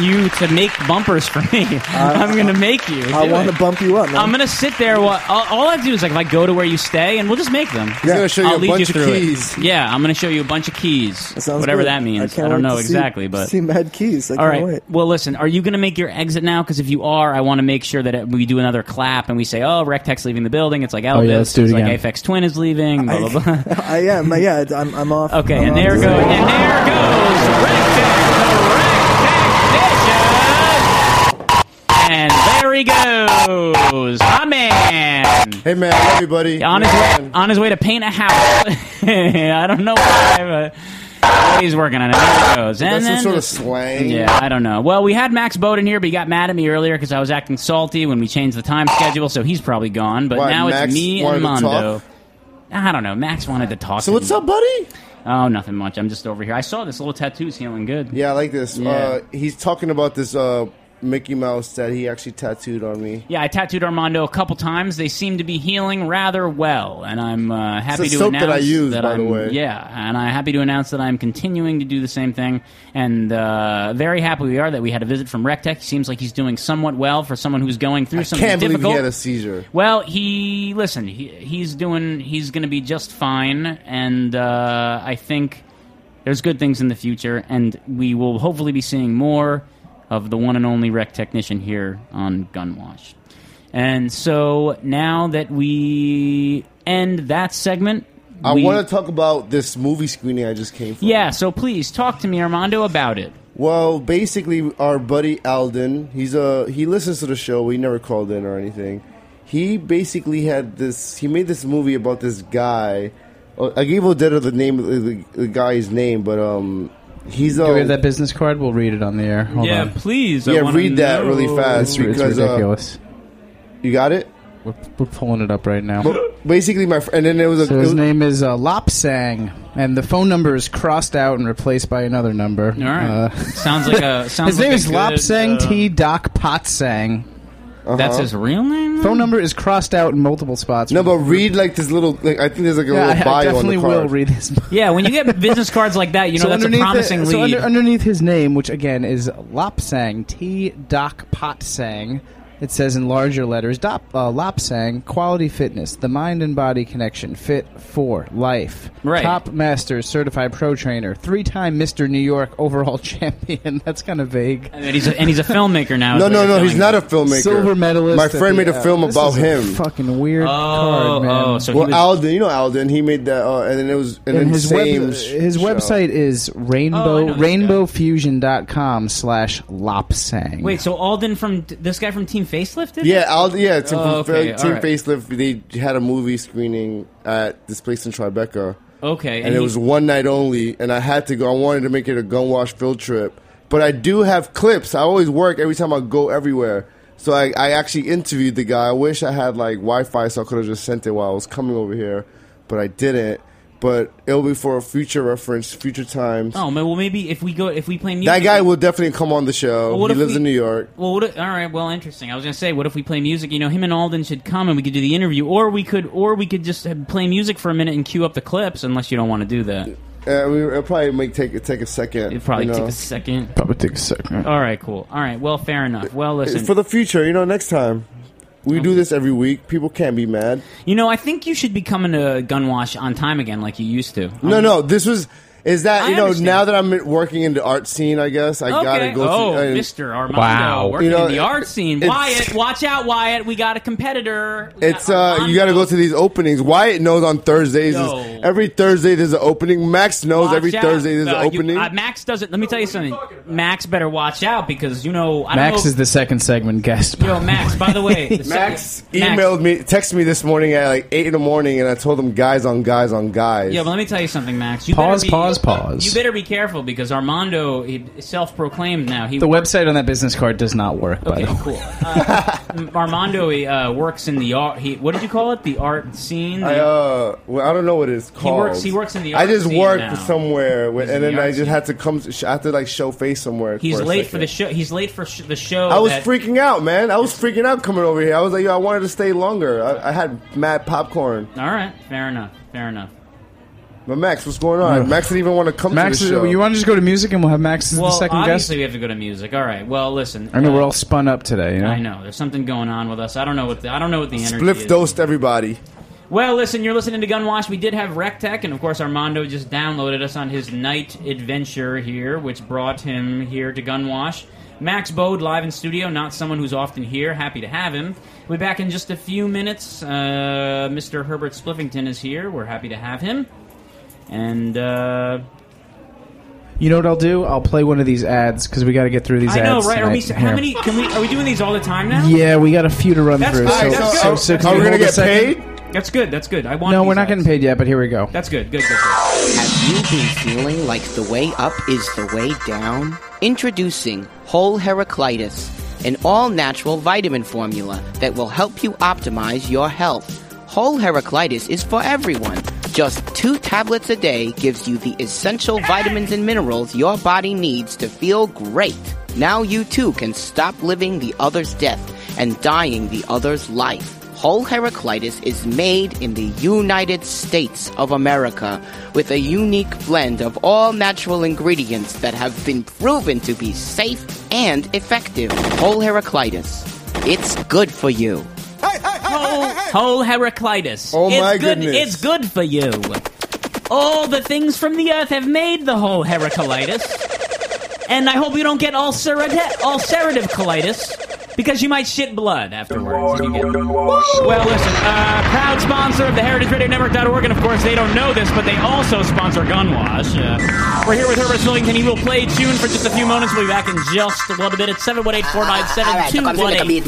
you to make bumpers for me. I'm going to make you. I want to bump you up, man. I'm going to sit there. All I do is like if I go to where you stay, and we'll just make them. Yeah. I'm going to show you a bunch of keys. Yeah, I'm going to show you a bunch of keys. Whatever that means. I don't know exactly. But see mad keys. All right. Well, listen, are you going to make your exit now? Because if you are, I want to make sure that we do another clap and we say, oh, Rec Tech's leaving the building. It's like Elvis. It's like Aphex Twin is leaving. Blah, blah, blah. I am. Yeah, I'm off. Okay, and there goes Rec Tech. And there he goes. My man. Hey, man. Everybody. On his way to paint a house. I don't know why, but he's working on it. There he goes. And that's then, some sort of slang. Yeah, I don't know. Well, we had Max Mode in here, but he got mad at me earlier because I was acting salty when we changed the time schedule, so he's probably gone. But now Max, it's me and Mondo. I don't know. Max wanted to talk to me. So what's up, buddy? Oh, nothing much. I'm just over here. I saw this little tattoo's healing good. Yeah, I like this. Yeah. He's talking about this... Mickey Mouse that he actually tattooed on me. Yeah, I tattooed Armando a couple times. They seem to be healing rather well, and I'm happy to announce that I use, that by the way. Yeah, and I'm happy to announce that I'm continuing to do the same thing, and very happy we are that we had a visit from Rec Tech. He seems like he's doing somewhat well for someone who's going through something difficult. I can't believe he had a seizure. Well, he's going to be just fine, and I think there's good things in the future, and we will hopefully be seeing more of the one and only Rec Technician here on Gunwash. And so now that we end that segment, I want to talk about this movie screening I just came from. Yeah, so please talk to me, Armando, about it. Well, basically, our buddy Alden, he listens to the show. He never called in or anything. He basically he made this movie about this guy. I gave Odetta the guy's name, but do we have that business card? We'll read it on the air. Hold on. Please. Yeah, read that really fast because it's ridiculous. You got it? We're pulling it up right now. But basically, his name is Lopsang, and the phone number is crossed out and replaced by another number. All right. Sounds like a sounds. His like name is Lopsang T. Doc Potsang. Uh-huh. That's his real name? Then? Phone number is crossed out in multiple spots. No, but read like this little... Like, I think there's like a little bio on the card. I definitely will read this. Yeah, when you get business cards like that, that's a promising lead. So underneath his name, which again is Lopsang, T. Doc Potsang, it says in larger letters, Lopsang, Quality Fitness, the mind and body connection, fit for life. Right. Top master, certified pro trainer, 3-time Mr. New York overall champion. That's kind of vague. And he's a filmmaker now. No, he's not a filmmaker. Silver medalist. My friend made a film about him. Fucking weird card, man. Alden, Alden, he made that, and then it was and his same his website is rainbowfusion.com/Lopsang. Wait, so Alden from this guy from Team Facelift? Facelift. They had a movie screening at this place in Tribeca. Okay. And it was one night only, and I had to go. I wanted to make it a Gunwash field trip. But I do have clips. I always work every time I go everywhere. So I actually interviewed the guy. I wish I had, Wi-Fi, so I could have just sent it while I was coming over here. But I didn't. But it'll be for a future reference, future times. Oh, well, maybe if we play music... That guy will definitely come on the show. Well, he lives in New York. Well, all right, well, interesting. I was going to say, what if we play music? Him and Alden should come and we could do the interview. Or we could just play music for a minute and cue up the clips, unless you don't want to do that. It'll probably take a second. It'll probably take a second. Probably take a second. All right, cool. All right, well, fair enough. Well, listen. For the future, next time. We do this every week. People can't be mad. I think you should be coming to Gunwash on time again like you used to. No. This was... Is that, now that I'm working in the art scene, I guess, I got to go through... Mr. Armando, working in the art scene. Wyatt, watch out, Wyatt. We got a competitor. You got to go to these openings. Wyatt knows on Thursdays. Every Thursday there's an opening. Max knows Thursday there's an opening. Max doesn't... Let me tell you something. Max better watch out because, Max is the second segment guest. Max, by the way... Max emailed me, texted me this morning at 8 in the morning, and I told him guys on guys. Yeah, but let me tell you something, Max. Pause. You better be careful because Armando is self-proclaimed now. The website on that business card does not work, by the way. Cool. Armando works in the art... what did you call it? The art scene? I don't know what it's called. He works in the art scene somewhere, and then I just had to come... I had to, show face somewhere. He's late for the show. I was freaking out, man. I was freaking out coming over here. I was like, I wanted to stay longer. I had mad popcorn. All right. Fair enough. But Max, what's going on? No. Max didn't even want to come to the show. You want to just go to music and we'll have Max as the second guest? Well, obviously we have to go to music. All right. Well, listen. I know we're all spun up today. I know. There's something going on with us. I don't know what the energy is. Spliff-dosed everybody. Well, listen, you're listening to Gunwash. We did have Rec Tech, and of course Armando just downloaded us on his night adventure here, which brought him here to Gunwash. Max Mode live in studio, not someone who's often here. Happy to have him. We'll be back in just a few minutes. Mr. Herbert Swiftington is here. We're happy to have him. And, you know what I'll do? I'll play one of these ads because we got to get through these ads. I know, right? Are we doing these all the time now? Yeah, we got a few to run through. So are we going to get paid? That's good. We're not getting paid yet, but here we go. That's good. Good. Have you been feeling like the way up is the way down? Introducing Whole Heraclitus, an all-natural vitamin formula that will help you optimize your health. Whole Heraclitus is for everyone. Just 2 tablets a day gives you the essential vitamins and minerals your body needs to feel great. Now you too can stop living the other's death and dying the other's life. Whole Heraclitus is made in the United States of America with a unique blend of all natural ingredients that have been proven to be safe and effective. Whole Heraclitus. It's good for you. Whole Heraclitus. Oh, my goodness. It's good for you. All the things from the earth have made the whole Heraclitus. And I hope you don't get ulcerative colitis, because you might shit blood afterwards. Well, listen, proud sponsor of the HeritageRadioNetwork.org, and of course they don't know this, but they also sponsor Gunwash. We're here with Herbert Swiftington. He will play tune for just a few moments. We'll be back in just a little bit at 718-497-2182. No,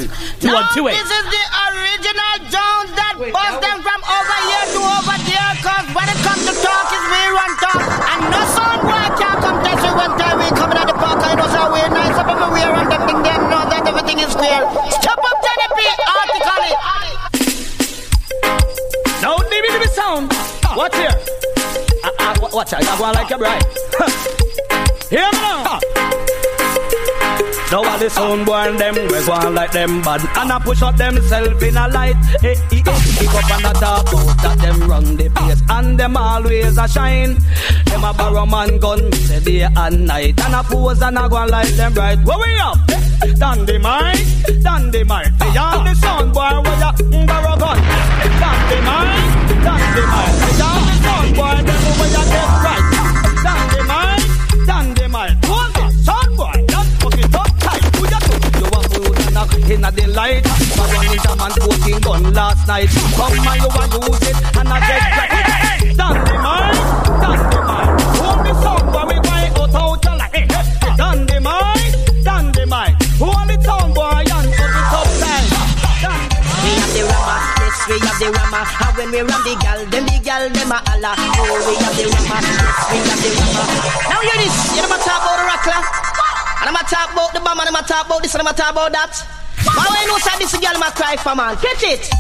this is the original Jones that busts them from over here to over there, because when it comes to talk, it's we run talk, and no sound boy can't come test you one time we coming at the park. I know so we're nice up over here and them thing them know that everything is clear. Step up to the beat, article. Don't leave it to be sound. Watch here. Watch out, I want like a bride. Hear me now. Now all the sound boy and them we go on like them bad, and I push up themself in a light. Hey, hey, hey, keep up and a talk out that them run the place, and them always a shine. Them a borrow man gun, me say day and night, and I pose and I go on like them right. Where we up? Dandy mine, hey, all the sound boy with a borrow gun. Dandy mine, hey, all the sound boy them with a death right. Dandy mine, hold it, sound boy. In the light, but one is a man 14 gun last night. Come on, you want to use it, and I get hey, Dandy man, hold me sound boy, we buy out out your life. Dandy man, hold me sound boy, and put it up time. We have the rammer, yes, we have the rammer, and when we ram the gal, then the gal, them a Allah. Oh, we have the rammer, yes, we have the rammer. Now hear this, you know my top about the rockler? And I'ma talk about the bomb, and I'ma talk about this, and I'ma talk about that. But when you say this girl, I'ma cry for man. Get it?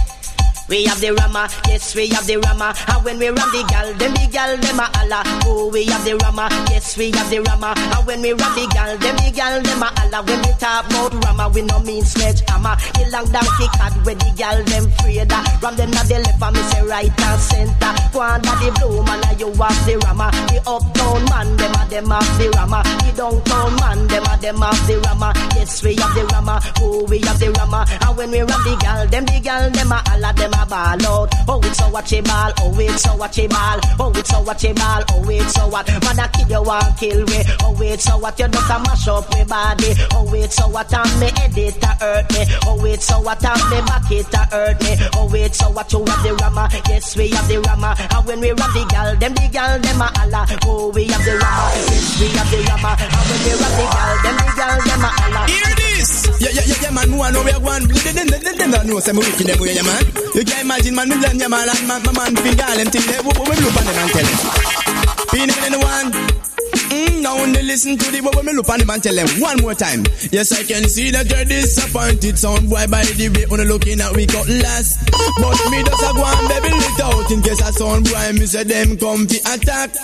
We have the rammer, yes, we have the rammer. And when we ram the gal, then the gal, them a Allah. Oh, we have the rammer, yes, we have the rammer. And when we ram the gal, them a Allah. When we talk about rammer, we no mean sledgehammer. The long donkey card where the gal, them afraid. Ram them at the left, and me say right and center. Go under the blue, man, and you have the rammer. The uptown man, them have the rammer. The downtown man, them have the rammer. Yes, we have the rammer, oh, we have the rammer. And when we ram the gal, them a Allah, them a ball out. Oh, it's so watchable, oh, it's so watchable, oh, it's so watchable, oh, it's so what? Man, I kill you and kill me, oh, it's so what? You just a mash up my body, oh, it's so what? And me head it a hurt me, oh, it's so what? And me back it a hurt me, oh, it's so what? You have the rammer, yes, we have the rammer. And when we ram the gal, them a Allah. Oh, we have the rammer, yes, we have the rammer. And when we ram the gal, them a Allah. Hear this! Yeah, man, who I know we are one. Them don't know some wicked them way, yeah, man. You can imagine, man, we blame your man and my man figure all them things. We look on them and tell them. Being in the one. Now when they listen to the boy, when me look on them and tell them one more time. Yes, I can see that you're disappointed, sound boy, by the way when you're looking at we got last. But me does a go and baby lit out in case a sound boy me say them come to attack.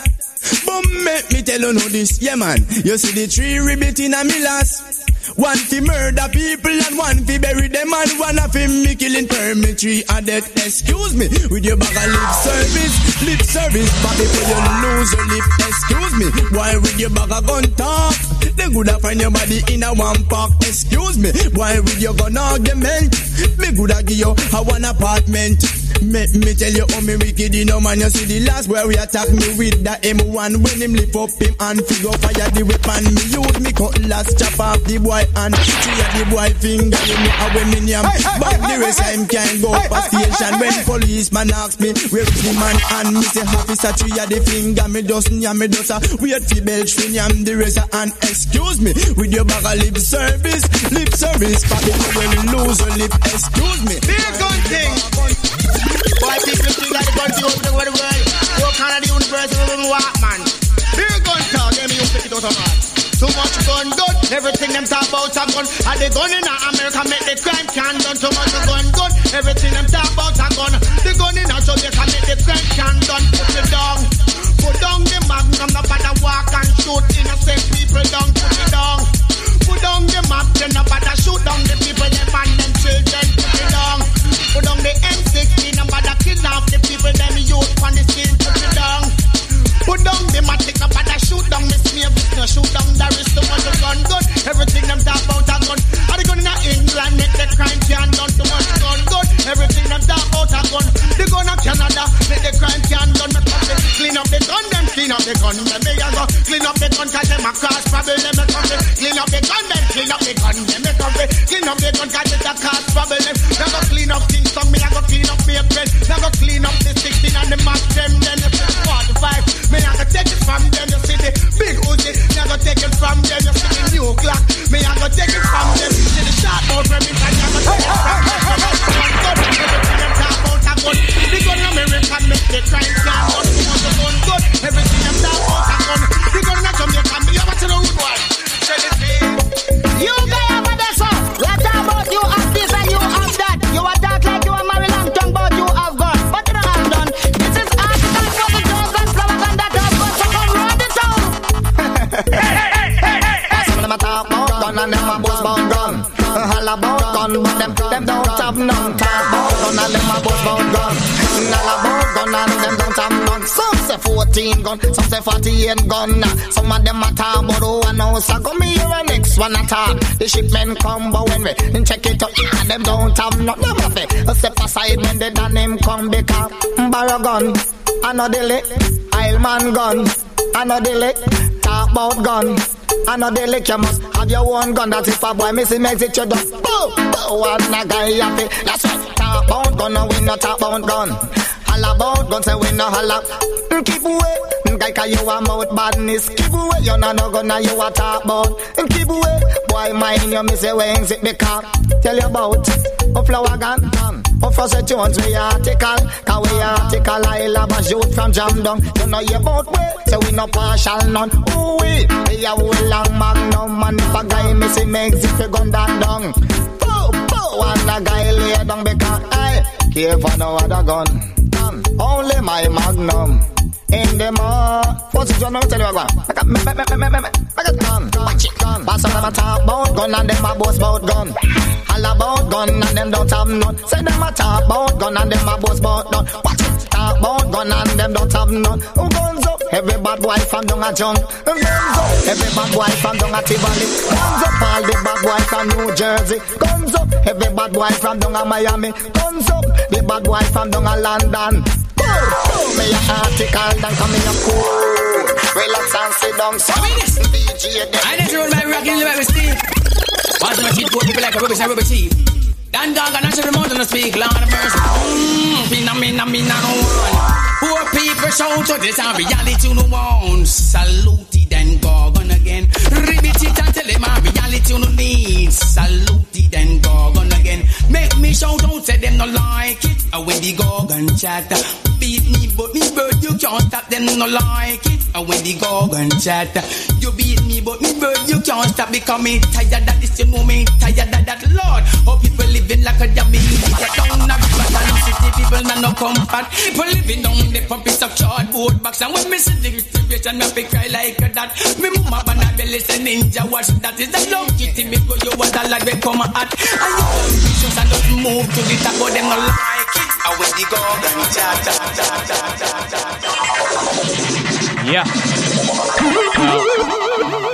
But make me tell you no this, yeah man. You see the tree ribbit in a me last. One fi murder people and one fi bury them and one of him me killing permitry and death. Excuse me, with your bag of lip service, but before you lose your lip, excuse me, why with your bag of gun talk? They coulda find your body in a one park. Excuse me, why with your gun argument? Me coulda give you a one apartment. Me tell you how me wicked, you know man, you see the last where we attack me with that M1 when him lift up him and figure fire the weapon. Me use me cutlass chop off the boy and three of the boy finger in me a women yam. But the rest of him can't go up a station when policeman ask me where is the man and me say officer three of the finger me just yam me just a weird fi belch fin yam the rest of and excuse me with your bag of lip service but if you will lose your lip excuse me. Be a good thing. Boy, people think that the country over the world. Go Canada, the universe, we walk, man. Beer gun talk, them you pick it out of heart. Too much gun, gun. Everything them talk about a gun. And the gun in America make the crime can done. Too much gun, gun. Everything them talk about a gun. The gun in America make the crime can done. Put it down. Put down the magnum, no bother walk and shoot innocent people down. Put it down. Put down. system was a gun gun. Everything them talk about a gun. Are the gun in England make the crime can done? So much gun gun. Everything them talk about a gun. The gun of Canada make the crime can done. Clean up the gun, then clean up the gun. Them they go clean up the gun 'cause them a cause problem. Them a country clean up the gun, then clean up the gun. Them a country clean up the gun 'cause it's a cause problem. Them go clean up things on me. I go clean up my bread. Them go clean up the 16 and the max them. Then the 45. Me I go take it from them. You see the big Uzi. Me I go take it from them. You see the new clock. Me I go take it from them. You see the shot out from me. I go take it from them. The gun of America make the crime down. The gun good. Everything them down out a gun. The gun of Jamaica me over to the root one. You guy over there, sir. Let's talk about you have this and you have that. You are talk like you are married long tongue, but you have gone. But you don't have done. This is African trouble, drugs and flowers and that have got to come round the town. Hey. Some of them a talk about gun and them a bust bound gun. All about gun, but them don't have none. Talk about gun and them a bust bound gun. All about gun and them don't have none. Some say 14 gun, some say 48 gun. Some of them a talk about who and how. So come here and next one a talk. The shipment come, but when we check it up, them don't have none. Them have it. Step aside when they done him come because Barra gun, another lick. Isleman gun, another lick. Talk about gun. I know they lick you must have your own gun. That if a boy missing makes it you do. Boo! Boo! And a guy happy. That's right. Talk about gun, no we no talk about gun. Holla about gun, say we no holla. Keep away, guy 'cause you a mouth badness. Keep away, you no no gun and you a talk about. Keep away, boy mind you miss it when zip the car. Tell you about a flower gun. Of us a tunes we article, 'cause we article I love a shoot from jam down. You know you both way, so we no partial none. Ooh we a whole long magnum, and if a guy miss it makes it we gun that down. Pow pow, and a guy lay down because I care for no other gun. Only my magnum. In the mall, what's the journal tell you about? Watch it, gun. But some of them talk about gun and them a boast about gun. All about gun and them don't have none. Say them a talk about gun and them a boast about none. Watch it, talk about gun and them don't have none. Guns up, every bad boy from down a junk. Guns up, every bad boy from down a Tivoli. Guns up, all the bad boy from New Jersey. Guns up, every bad boy from down a Miami. Guns up, the bad boy from down a London. Me a article and come in a cool. Relax and sit down. So I just roll my rock in the back with Steve. Watch my teeth, poor people like a rubbish and rubber teeth. Dan dog and I should remote and speak. Lord of mercy. Phenomenon. Poor people shout to this and reality no one. Salute it and gorgon again. Ribbit it and tell them my reality no need. Salute it and gorgon again. Make me shout out, say them no like it. When the gorgon chatter. Beat me, but me bird, you can't stop them, no like it. And when the gorgon chatter, you beat me, but me bird, you can't stop becoming tired of this, you know me, tired of that, Lord. How people living like a dummy, down a river, and city people, man, no comfort. People living down the pump is a cardboard box, and when me see the situation, me cry like that. Me mama, man, I be listening, ninja, watch that. Is that love cheating me, because you want a life, we come at. And you don't vicious, and don't move to the top, but them, no like it. And when the gorgon chatter, yeah.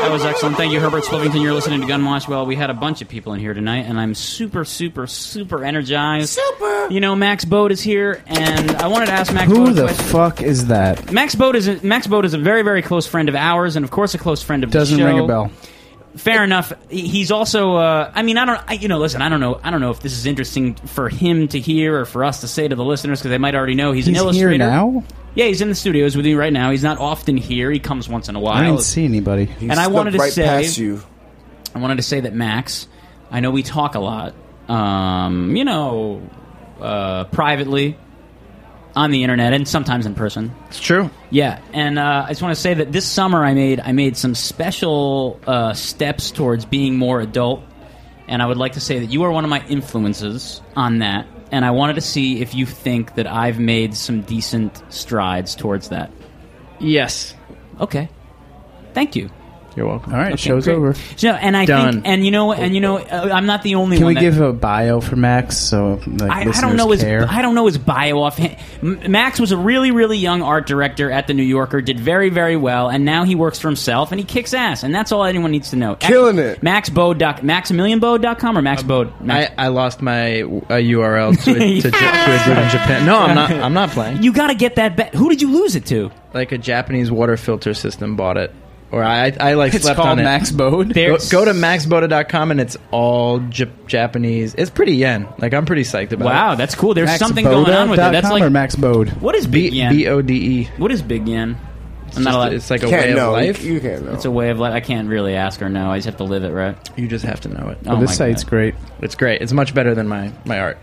That was excellent. Thank you, Herbert Swiftington. You're listening to Gun Watch. Well, we had a bunch of people in here tonight, and I'm super, super, super energized. Super! You know, Max Mode is here, and I wanted to ask Max Mode a question. Who the fuck is that? Max Mode is a very, very close friend of ours, and of course a close friend of the show. Doesn't ring a bell. Fair enough. He's also. I don't know if this is interesting for him to hear or for us to say to the listeners because they might already know he's an illustrator. Here now. Yeah, he's in the studios with me right now. He's not often here. He comes once in a while. I didn't see anybody. He's and I wanted right to say, past you. I wanted to say that Max. I know we talk a lot. Privately. On the internet and sometimes in person. It's true. Yeah, and I just want to say that this summer I made some special steps towards being more adult, and I would like to say that you are one of my influences on that, and I wanted to see if you think that I've made some decent strides towards that. Yes. Okay. Thank you. You're welcome. All right, okay, show's great. Over. So, and I Done. Think, and you know, I'm not the only one. Can we give a bio for Max so like, I don't know care? I don't know his bio offhand. Max was a really, really young art director at The New Yorker, did very, very well, and now he works for himself, and he kicks ass, and that's all anyone needs to know. Killing it. MaximilianBode.com or Max Bode? I lost my URL to Japan. No, I'm not playing. You got to get that back. Who did you lose it to? Like a Japanese water filter system bought it. Or I like slept on it. It's called Max Mode. Go to MaxMode.com and it's all Japanese. It's pretty yen. Like, I'm pretty psyched about it. Wow, that's cool. There's something going on with it. That's like, or Max Mode? What is Big Yen? BODE. What is Big Yen? I'm not allowed. It's like a way of life. You can't know. It's a way of life. I can't really ask or know. I just have to live it, right? You just have to know it. Oh, this site's great. It's great. It's much better than my art.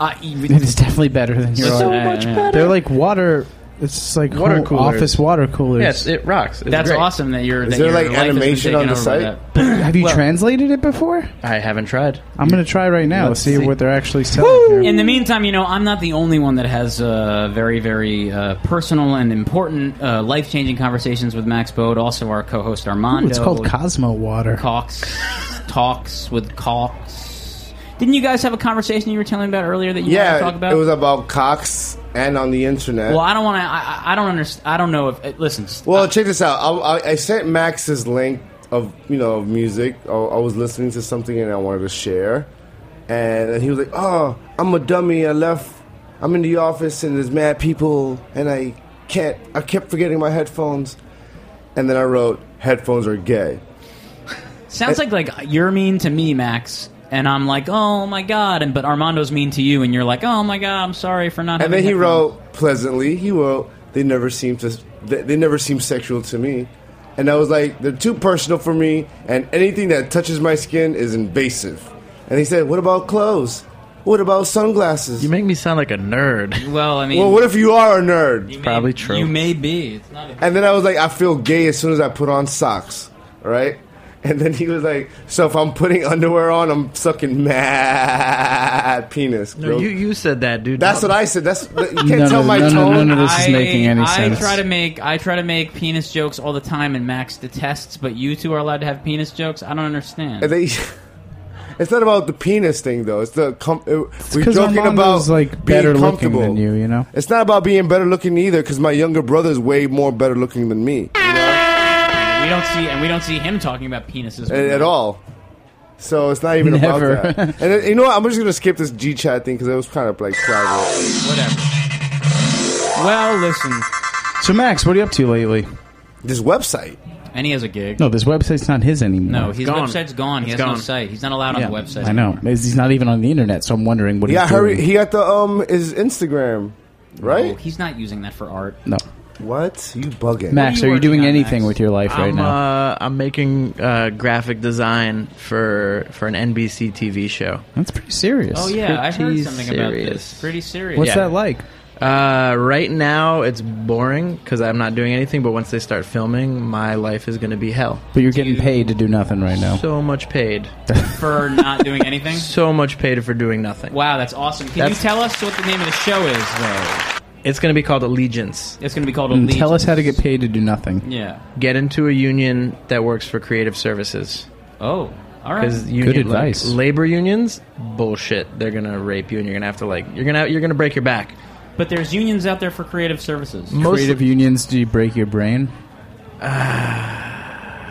It is definitely better than your art. So much better. They're like water... It's like water office water coolers. Yes, it rocks. It's That's great. Awesome that you're... Is that there your like animation on the site? Have you translated it before? I haven't tried. I'm going to try right now. Let's see what they're actually selling here. In the meantime, you know, I'm not the only one that has very, very personal and important life-changing conversations with Max Bode. Also our co-host Armando. Ooh, it's called Cosmo Water. Talks with Cox. Didn't you guys have a conversation you were telling about earlier that you wanted to talk about? Yeah, it was about Cox and on the internet. Well, I don't want to... I don't understand. I don't know if... listen. Well, check this out. I sent Max his link of, you know, music. I was listening to something and I wanted to share. And he was like, oh, I'm a dummy. I left. I'm in the office and there's mad people. And I kept forgetting my headphones. And then I wrote, headphones are gay. Sounds like you're mean to me, Max. And I'm like, oh, my God. But Armando's mean to you. And you're like, oh, my God, I'm sorry for not having And then he wrote, pleasantly, they never seem sexual to me. And I was like, they're too personal for me. And anything that touches my skin is invasive. And he said, what about clothes? What about sunglasses? You make me sound like a nerd. Well, I mean... Well, what if you are a nerd? Probably true. You may be. It's not and then I was like, I feel gay as soon as I put on socks. All right? And then he was like, so if I'm putting underwear on, I'm sucking mad penis. Bro. No, you said that, dude. That's what I said. You can't tell my tone. None of this is making any sense. I try to make penis jokes all the time, and Max detests, but you two are allowed to have penis jokes? I don't understand. It's not about the penis thing, though. It's the we're joking about like being comfortable. Than you know? It's not about being better looking either, because my younger brother is way more better looking than me. You know? We don't see him talking about penises at all. So it's not even about that. And you know what? I'm just gonna skip this G chat thing because it was kind of like private. Whatever. Well, listen. So Max, what are you up to lately? This website. And he has a gig. No, this website's not his anymore. No, his website's gone. He has no site. He's not allowed on the website. I know. He's not even on the internet. So I'm wondering what he's doing. He got the his Instagram, right? No, he's not using that for art. No. What? You bugging. Max, are you doing anything with your life right now? I'm making graphic design for an NBC TV show. That's pretty serious. Oh, yeah. I heard something about this. Pretty serious. What's that like? Right now, it's boring because I'm not doing anything. But once they start filming, my life is going to be hell. But you're getting paid to do nothing right now. So much paid for not doing anything? So much paid for doing nothing. Wow, that's awesome. Can you tell us what the name of the show is, though? It's going to be called Allegiance. Tell us how to get paid to do nothing. Yeah. Get into a union that works for creative services. Oh, all right. Good advice. Like, labor unions, bullshit. They're going to rape you, and you're going to have to you're going to break your back. But there's unions out there for creative services. Creative unions, do you break your brain?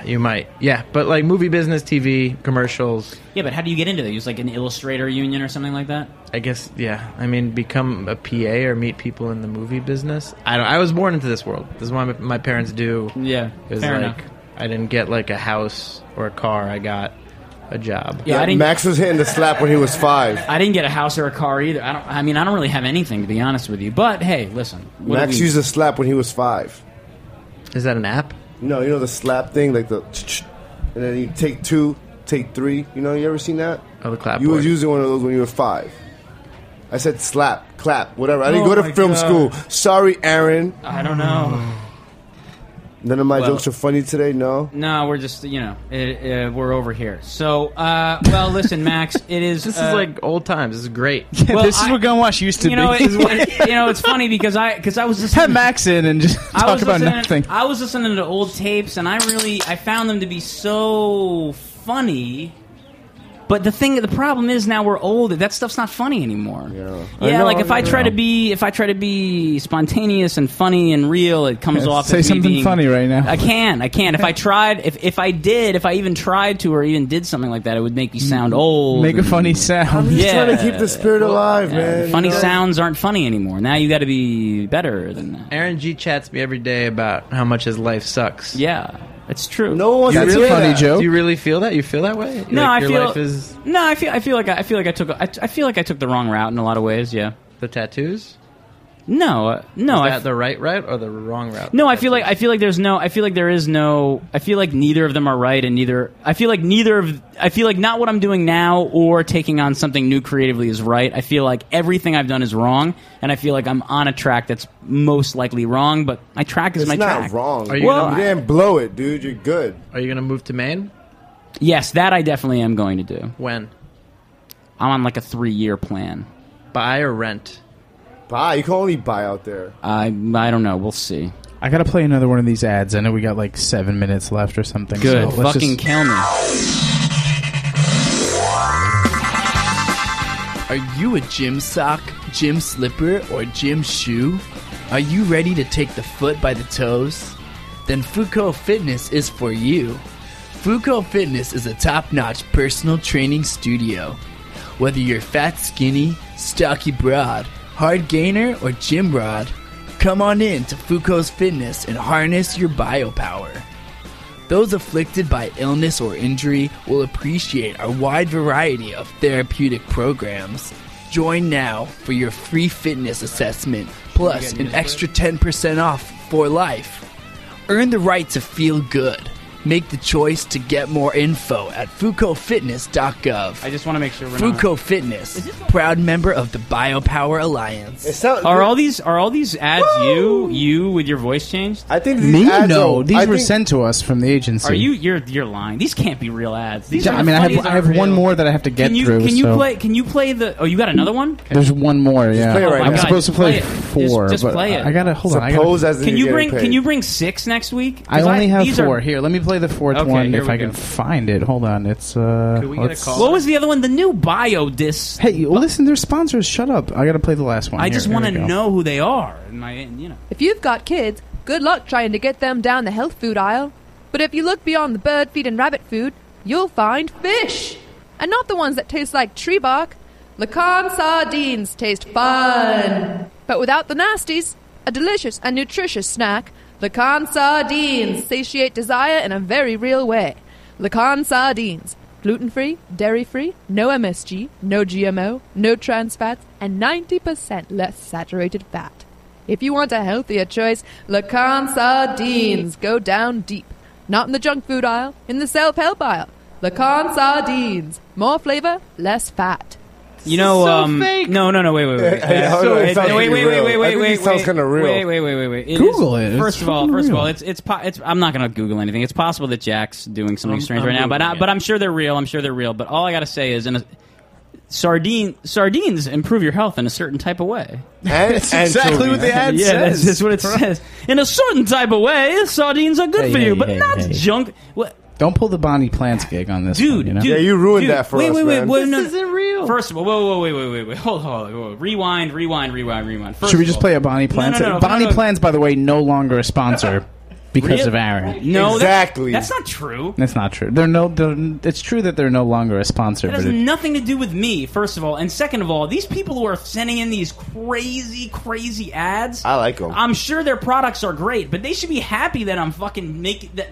You might. Yeah, but like movie business, TV, commercials. Yeah, but how do you get into that? Use like an illustrator union or something like that? I guess, yeah. I mean, become a PA or meet people in the movie business. I was born into this world. This is what my parents do. Yeah, fair enough. I didn't get like a house or a car. I got a job. Yeah, Max was hitting the slap when he was 5. I didn't get a house or a car either. I don't really have anything, to be honest with you. But, hey, listen. Max used a slap when he was 5. Is that an app? No, you know the slap thing, like the... And then you take 2, take 3. You know, you ever seen that? Oh, the clapboard. You were using one of those when you were 5. I said slap, clap, whatever. I didn't go to film school. Sorry, Aaron. I don't know. None of my jokes are funny today, no? No, we're just, you know, we're over here. So, well, listen, Max, it is... This is like old times. This is great. Yeah, well, this is what Gun Wash used to be. You know, it's funny because I was listening... Have Max in and just talk about nothing. I was listening to old tapes, and I found them to be so funny... But the problem is now we're old. That stuff's not funny anymore. Yeah, if I try to be spontaneous and funny and real, it comes off. Say as something me being, funny right now. I can't. If I tried, if I even tried to or even did something like that, it would make me sound old. Make a funny sound. I'm just trying to keep the spirit alive, man. Funny sounds aren't funny anymore. Now you got to be better than that. Aaron G chats me every day about how much his life sucks. Yeah. It's true. No one. That's a funny joke. Do you really feel that? You feel that way? No, like your life is... No, I feel like I took the wrong route in a lot of ways. Yeah. The tattoos. No, no. Is that the right route or the wrong route? No, I feel like neither of them are right, and neither. I feel like not what I'm doing now or taking on something new creatively is right. I feel like everything I've done is wrong, and I feel like I'm on a track that's most likely wrong. But my track is my track. It's not wrong. You didn't blow it, dude. You're good. Are you gonna move to Maine? Yes, that I definitely am going to do. When? I'm on like a 3-year plan. Buy or rent? Buy. You can only buy out there. I don't know. We'll see. I got to play another one of these ads. I know we got like 7 minutes left or something. Good. So fucking kill me. Are you a gym sock, gym slipper, or gym shoe? Are you ready to take the foot by the toes? Then Fuko Fitness is for you. Fuko Fitness is a top-notch personal training studio. Whether you're fat, skinny, stocky, broad, hard gainer or gym rod, come on in to Fuko's Fitness and harness your biopower. Those afflicted by illness or injury will appreciate our wide variety of therapeutic programs. Join now for your free fitness assessment, plus an extra 10% off for life. Earn the right to feel good. Make the choice to get more info at FukoFitness.gov. I just want to make sure we're Fuko not... Fitness, proud member of the BioPower Alliance. Are all these ads you with your voice changed? I think these me? Ads no. Are, these I were think... sent to us from the agency. Are you? You're lying. These can't be real ads. These I mean, I have one more that I have to get through. Can you play the? Oh, you got another one? Okay. There's one more. Yeah, play it right I'm God, supposed to play four. Just play it. I gotta hold on. Can you bring 6 next week? I only have 4 here. Let me play the fourth one if I can find it. Hold on, it's Could we get a call? What was the other one? The new bio disc. Hey, listen, they're sponsors. Shut up! I got to play the last one. I just want to know who they are. If you've got kids, good luck trying to get them down the health food aisle. But if you look beyond the bird feed and rabbit food, you'll find fish, and not the ones that taste like tree bark. Lacan Sardines taste fun, but without the nasties. A delicious and nutritious snack. Lacan Sardines satiate desire in a very real way. Lacan Sardines. Gluten-free, dairy-free, no MSG, no GMO, no trans fats, and 90% less saturated fat. If you want a healthier choice, Lacan Sardines go down deep. Not in the junk food aisle, in the self-help aisle. Lacan Sardines. More flavor, less fat. You know, fake. No, wait. Wait. Sounds kind of real. Wait. Google it. First of all, it's I'm not gonna Google anything. It's possible that Jack's doing something strange right now, but I'm sure they're real. But all I gotta say is, sardines improve your health in a certain type of way. That's exactly what the ad says. Yeah, that's what it says. In a certain type of way, sardines are good for you, but not junk. What? Don't pull the Bonnie Plants gig on this, dude. One, you know? Dude, yeah, you ruined that for us, man. This isn't real. First of all, wait. Hold. Rewind. Should we just play a Bonnie Plants? No. Bonnie Plants, by the way, no longer a sponsor because of Aaron. No, exactly. That's not true. That's not true. It's true that they're no longer a sponsor. It has nothing to do with me, first of all, and second of all, these people who are sending in these crazy ads. I like them. I'm sure their products are great, but they should be happy that I'm fucking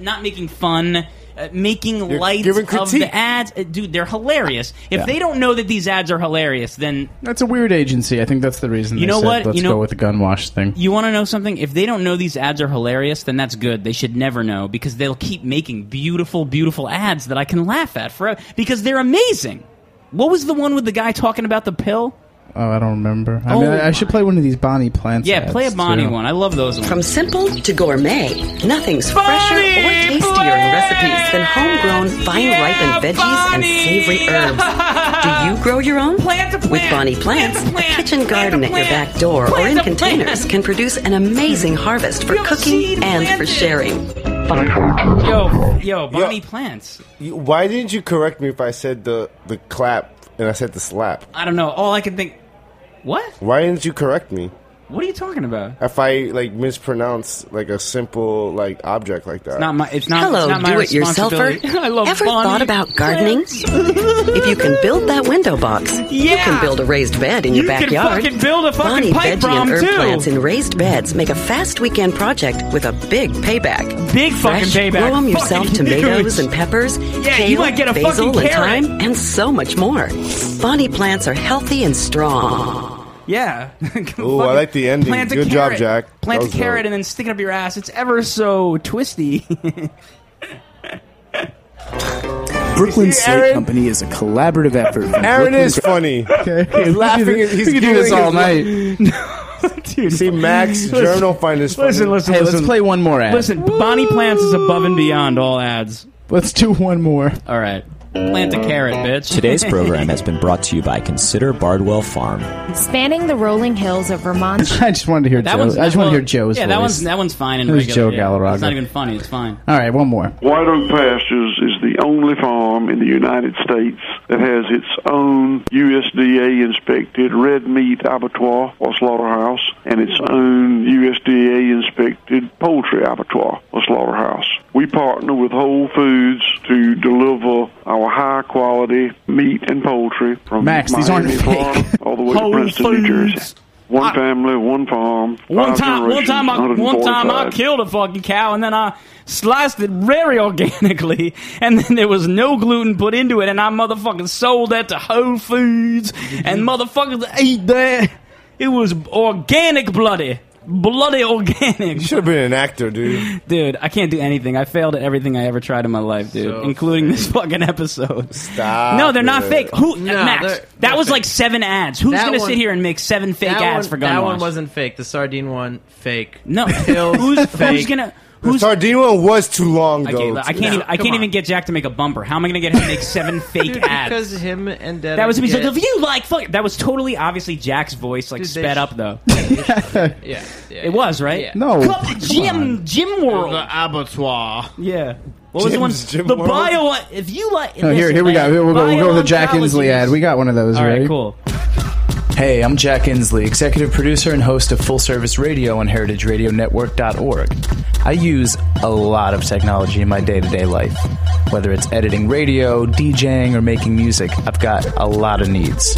not making fun. Making light of the ads. Dude, they're hilarious. If they don't know that these ads are hilarious, then... That's a weird agency. I think that's the reason let's go with the Gun Wash thing. You want to know something? If they don't know these ads are hilarious, then that's good. They should never know because they'll keep making beautiful, beautiful ads that I can laugh at forever because they're amazing. What was the one with the guy talking about the pill? Oh, I don't remember. I mean, I should play one of these Bonnie Plants. Yeah, play a Bonnie one. I love those ones. From simple to gourmet, nothing's fresher or tastier in recipes than homegrown, vine-ripened veggies and savory herbs. Do you grow your own? With Bonnie Plants, a kitchen garden at your back door or in containers can produce an amazing harvest for cooking and for sharing. Yo, Bonnie Plants. Why didn't you correct me if I said the clap and I said the slap? I don't know. All I can think... What? Why didn't you correct me? What are you talking about? If I mispronounce a simple object like that, it's not my. It's not. Hello, it's not do it yourselfer. I love ever Bonnie thought about gardening? If you can build that window box, you can build a raised bed in your backyard. You can fucking build a fucking Bonnie pipe veggie and herb too. Plants in raised beds make a fast weekend project with a big payback. Big fucking payback. Grow them yourself, fucking tomatoes huge. And peppers. Yeah, kale, you might get a basil, fucking carrot. And thyme, and so much more. Bonnie Plants are healthy and strong. Yeah. Ooh, I like the ending. Good job, Jack. Plant a carrot and then stick it up your ass. It's ever so twisty. Brooklyn Slate Company is a collaborative effort. Aaron is funny. Okay. He's laughing. He's doing this all night. Dude, see, Max, Jern will find this funny. Listen, let's play one more ad. Listen, woo! Bonnie Plants is above and beyond all ads. Let's do one more. All right. Plant a carrot, bitch. Today's program has been brought to you by Consider Bardwell Farm. Spanning the rolling hills of Vermont. I just wanted to hear Joe. Joe's voice. That one's fine and regular. Joe Galarraga. It's not even funny. It's fine. All right, one more. White Oak Pastures is the only farm in the United States that has its own USDA-inspected red meat abattoir or slaughterhouse and its own USDA-inspected poultry abattoir or slaughterhouse. We partner with Whole Foods to deliver our high-quality meat and poultry from Max, Miami, Florida, all the way to Princeton, New Jersey. One family, one farm, One time I killed a fucking cow, and then I sliced it very organically, and then there was no gluten put into it, and I motherfucking sold that to Whole Foods, and motherfuckers ate that. It was organic, bloody organic. You should have been an actor, dude. Dude, I can't do anything. I failed at everything I ever tried in my life, dude, so including this fucking episode. Stop. No, they're not fake. Who? No, Max, that was fake. 7 ads. Who's going to sit here and make 7 fake ads for Gun Wash? That one wasn't fake. The sardine one, fake. No, who's going to? The sardine one was too long, though. Okay, I can't even get Jack to make a bumper. How am I going to get him to make 7 fake ads? Because him and Dad. That was him. He's like, if you like, fuck it. That was totally, obviously, Jack's voice, sped up, though. Yeah. It was, right? Yeah. No. Gym World. The abattoir. Yeah. What was the one? The World? Bio one. If you like. No, here we go. We'll go with the Jack Inslee ad. We got one of those, right? All right, cool. Hey, I'm Jack Inslee, executive producer and host of Full Service Radio on heritageradionetwork.org. I use a lot of technology in my day-to-day life. Whether it's editing radio, DJing, or making music, I've got a lot of needs.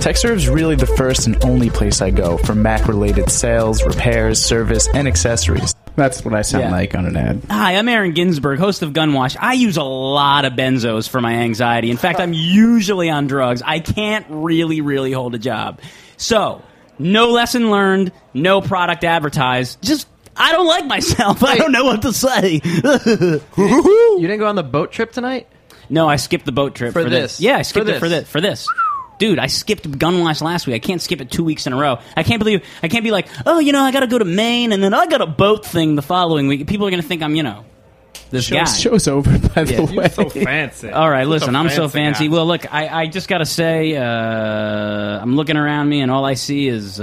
TechServe is really the first and only place I go for Mac-related sales, repairs, service, and accessories. That's what I sound like on an ad. Hi, I'm Aaron Ginsberg, host of Gun Wash. I use a lot of benzos for my anxiety. In fact, I'm usually on drugs. I can't really, really hold a job. So, no lesson learned, no product advertised. Just, I don't like myself. Wait. I don't know what to say. You didn't go on the boat trip tonight? No, I skipped the boat trip for this. Yeah, I skipped it for this. Dude, I skipped Gun Wash last week. I can't skip it 2 weeks in a row. I can't be like, oh, I got to go to Maine, and then I got a boat thing the following week. People are going to think I'm, this guy. Show's over, by the way. You're so fancy. All right, listen, I'm so fancy. Well, look, I just got to say, I'm looking around me, and all I see is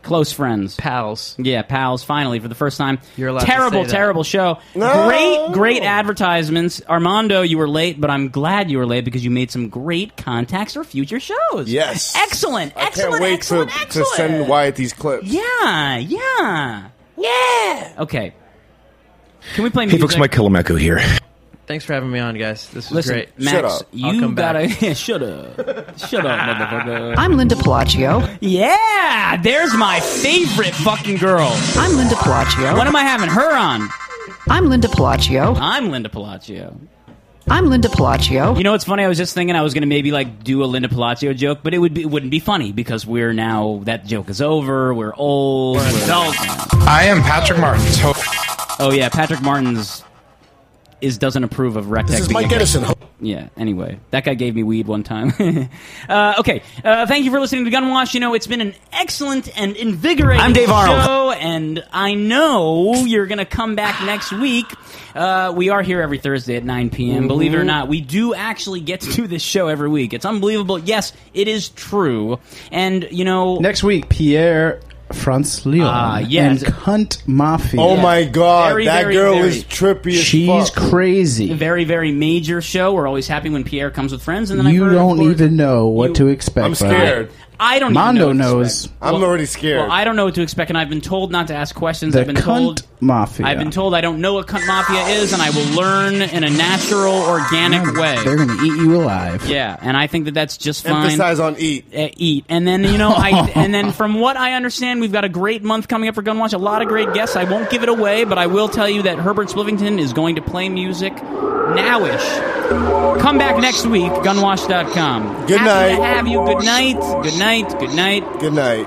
close friends. Pals. Yeah, pals, finally, for the first time. You're allowed to say that. Terrible show. No! Great advertisements. Armando, you were late, but I'm glad you were late because you made some great contacts for future shows. Yes. Excellent. I can't wait to send Wyatt these clips. Yeah. Okay. Can we play music? Hey, folks, Mike Kilimaku here. Thanks for having me on, guys. This was great. Max, shut up. Shut up, motherfucker. I'm Linda Pelaccio. Yeah, there's my favorite fucking girl. I'm Linda Pelaccio. What am I having her on? I'm Linda Pelaccio. I'm Linda Pelaccio. I'm Linda Pelaccio. You know what's funny? I was just thinking I was going to maybe do a Linda Pelaccio joke, but it wouldn't be funny because we're now, that joke is over, we're old, we're adults. I am Patrick Martin. Oh yeah, Patrick Martin's doesn't approve of Rec Tech. This is Mike Edison. Yeah, anyway. That guy gave me weed one time. Okay. Thank you for listening to Gunwash. You know, it's been an excellent and invigorating show, and I know you're going to come back next week. We are here every Thursday at 9 p.m. Mm-hmm. Believe it or not, we do actually get to do this show every week. It's unbelievable. Yes, it is true. And, you know... Next week, Pierre... France Leon and Cunt Mafia. Oh my God, that girl is trippy as fuck. She's crazy. Very, very major show. We're always happy when Pierre comes with friends. And then you don't even know what to expect. I'm scared. I don't Mondo even know what to expect. I'm already scared. Well, I don't know what to expect, and I've been told not to ask questions. The I've been Cunt told Mafia. I've been told I don't know what Cunt Mafia is, and I will learn in a natural, organic way. They're going to eat you alive. Yeah, and I think that that's just fine. Emphasize on eat. Eat. And then, you know, and then from what I understand, we've got a great month coming up for Gunwatch. A lot of great guests. I won't give it away, but I will tell you that Herbert Swiftington is going to play music now-ish. Come back next week, gunwash.com. Good night. Happy to have you. Good night. Good night. Good night. Good night.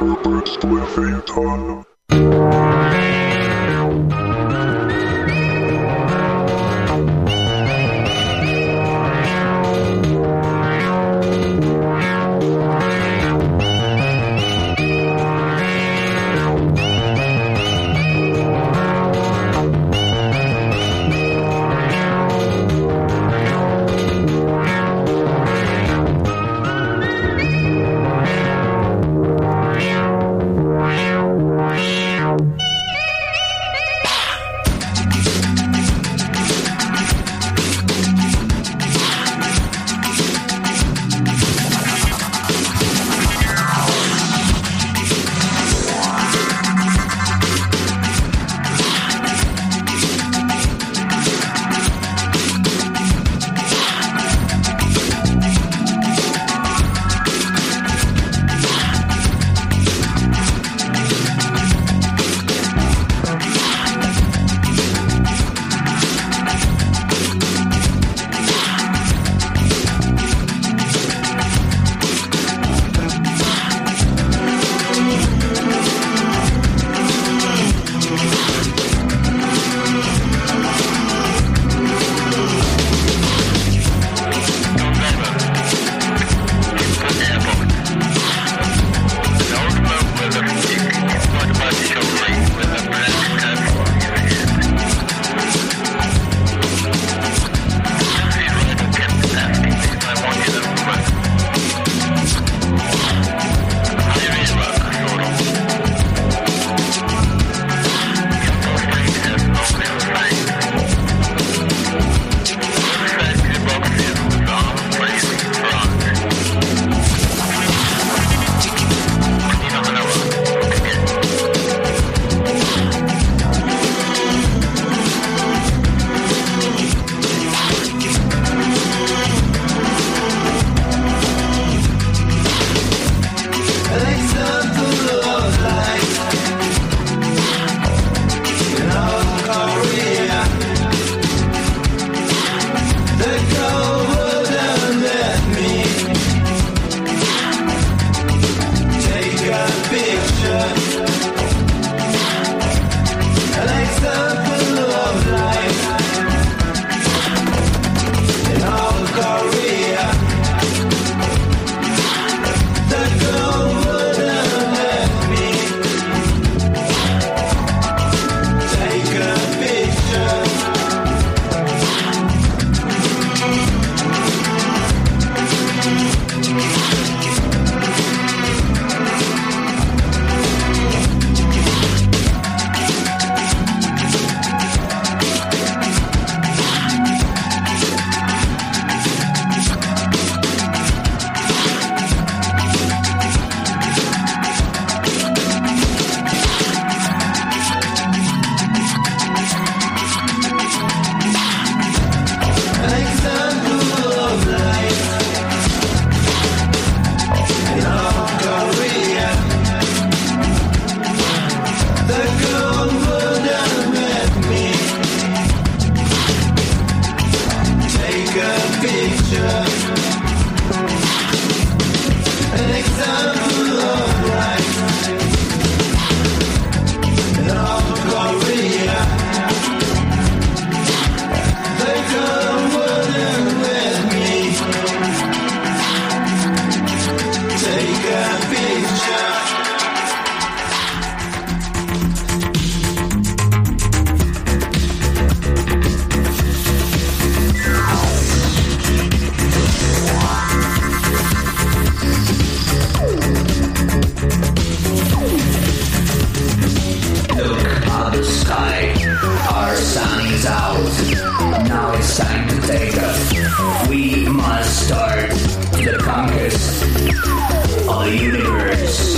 the conquest of the universe.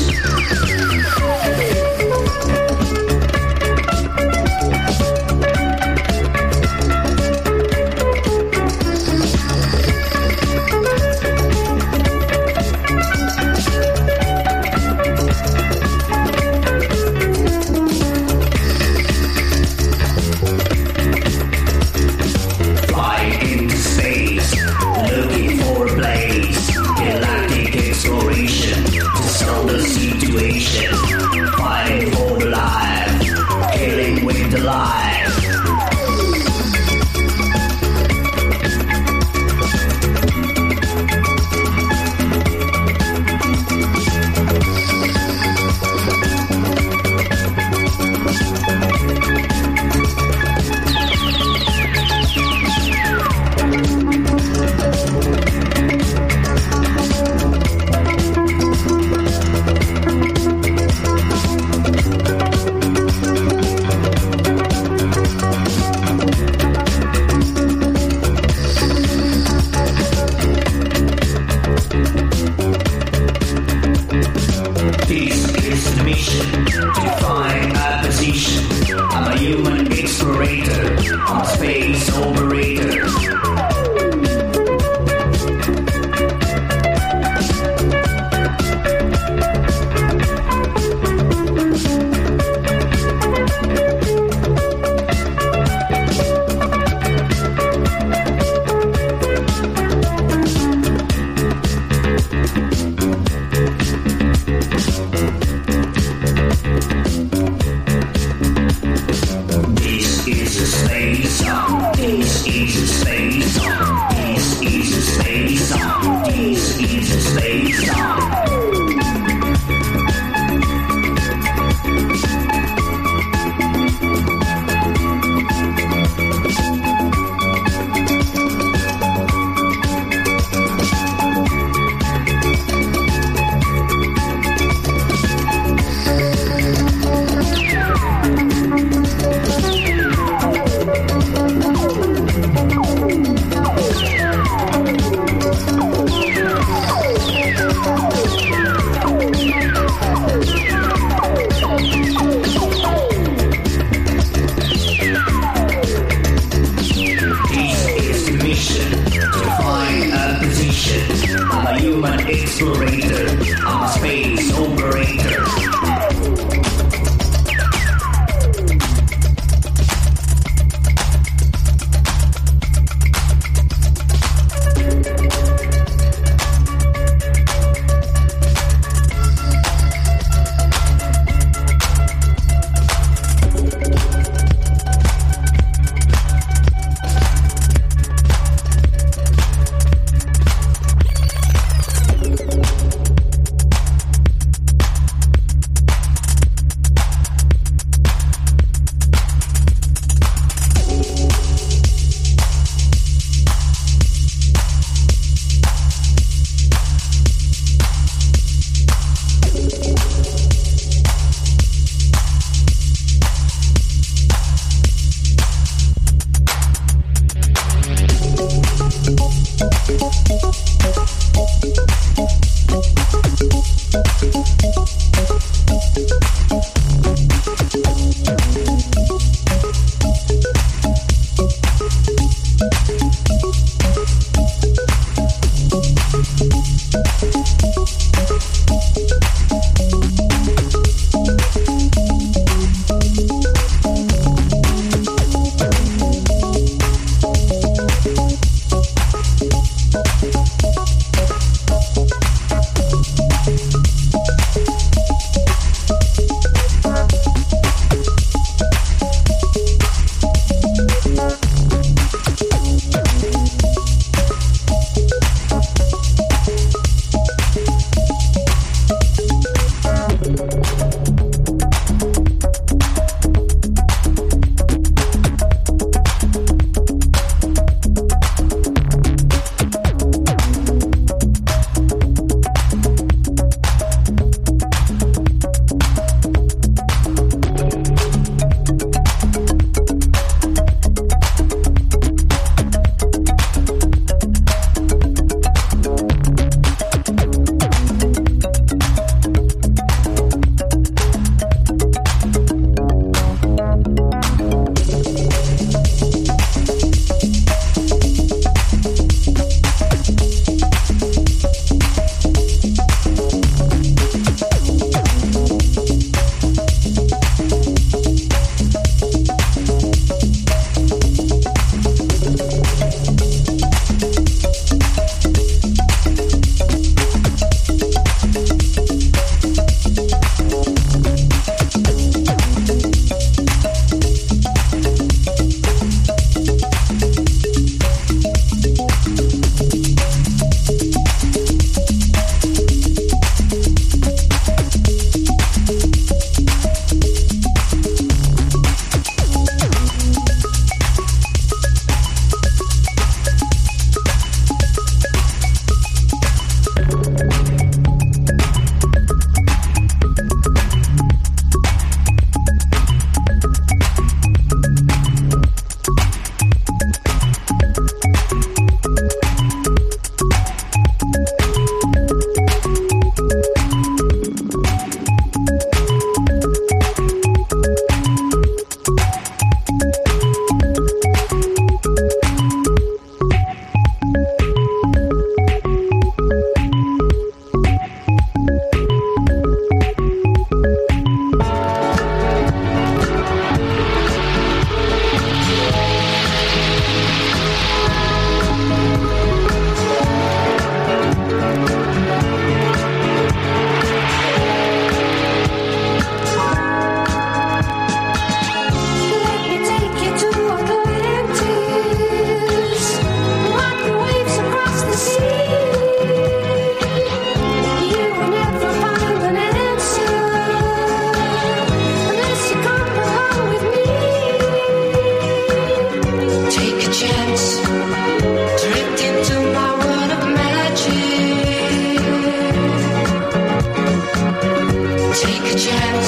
that you have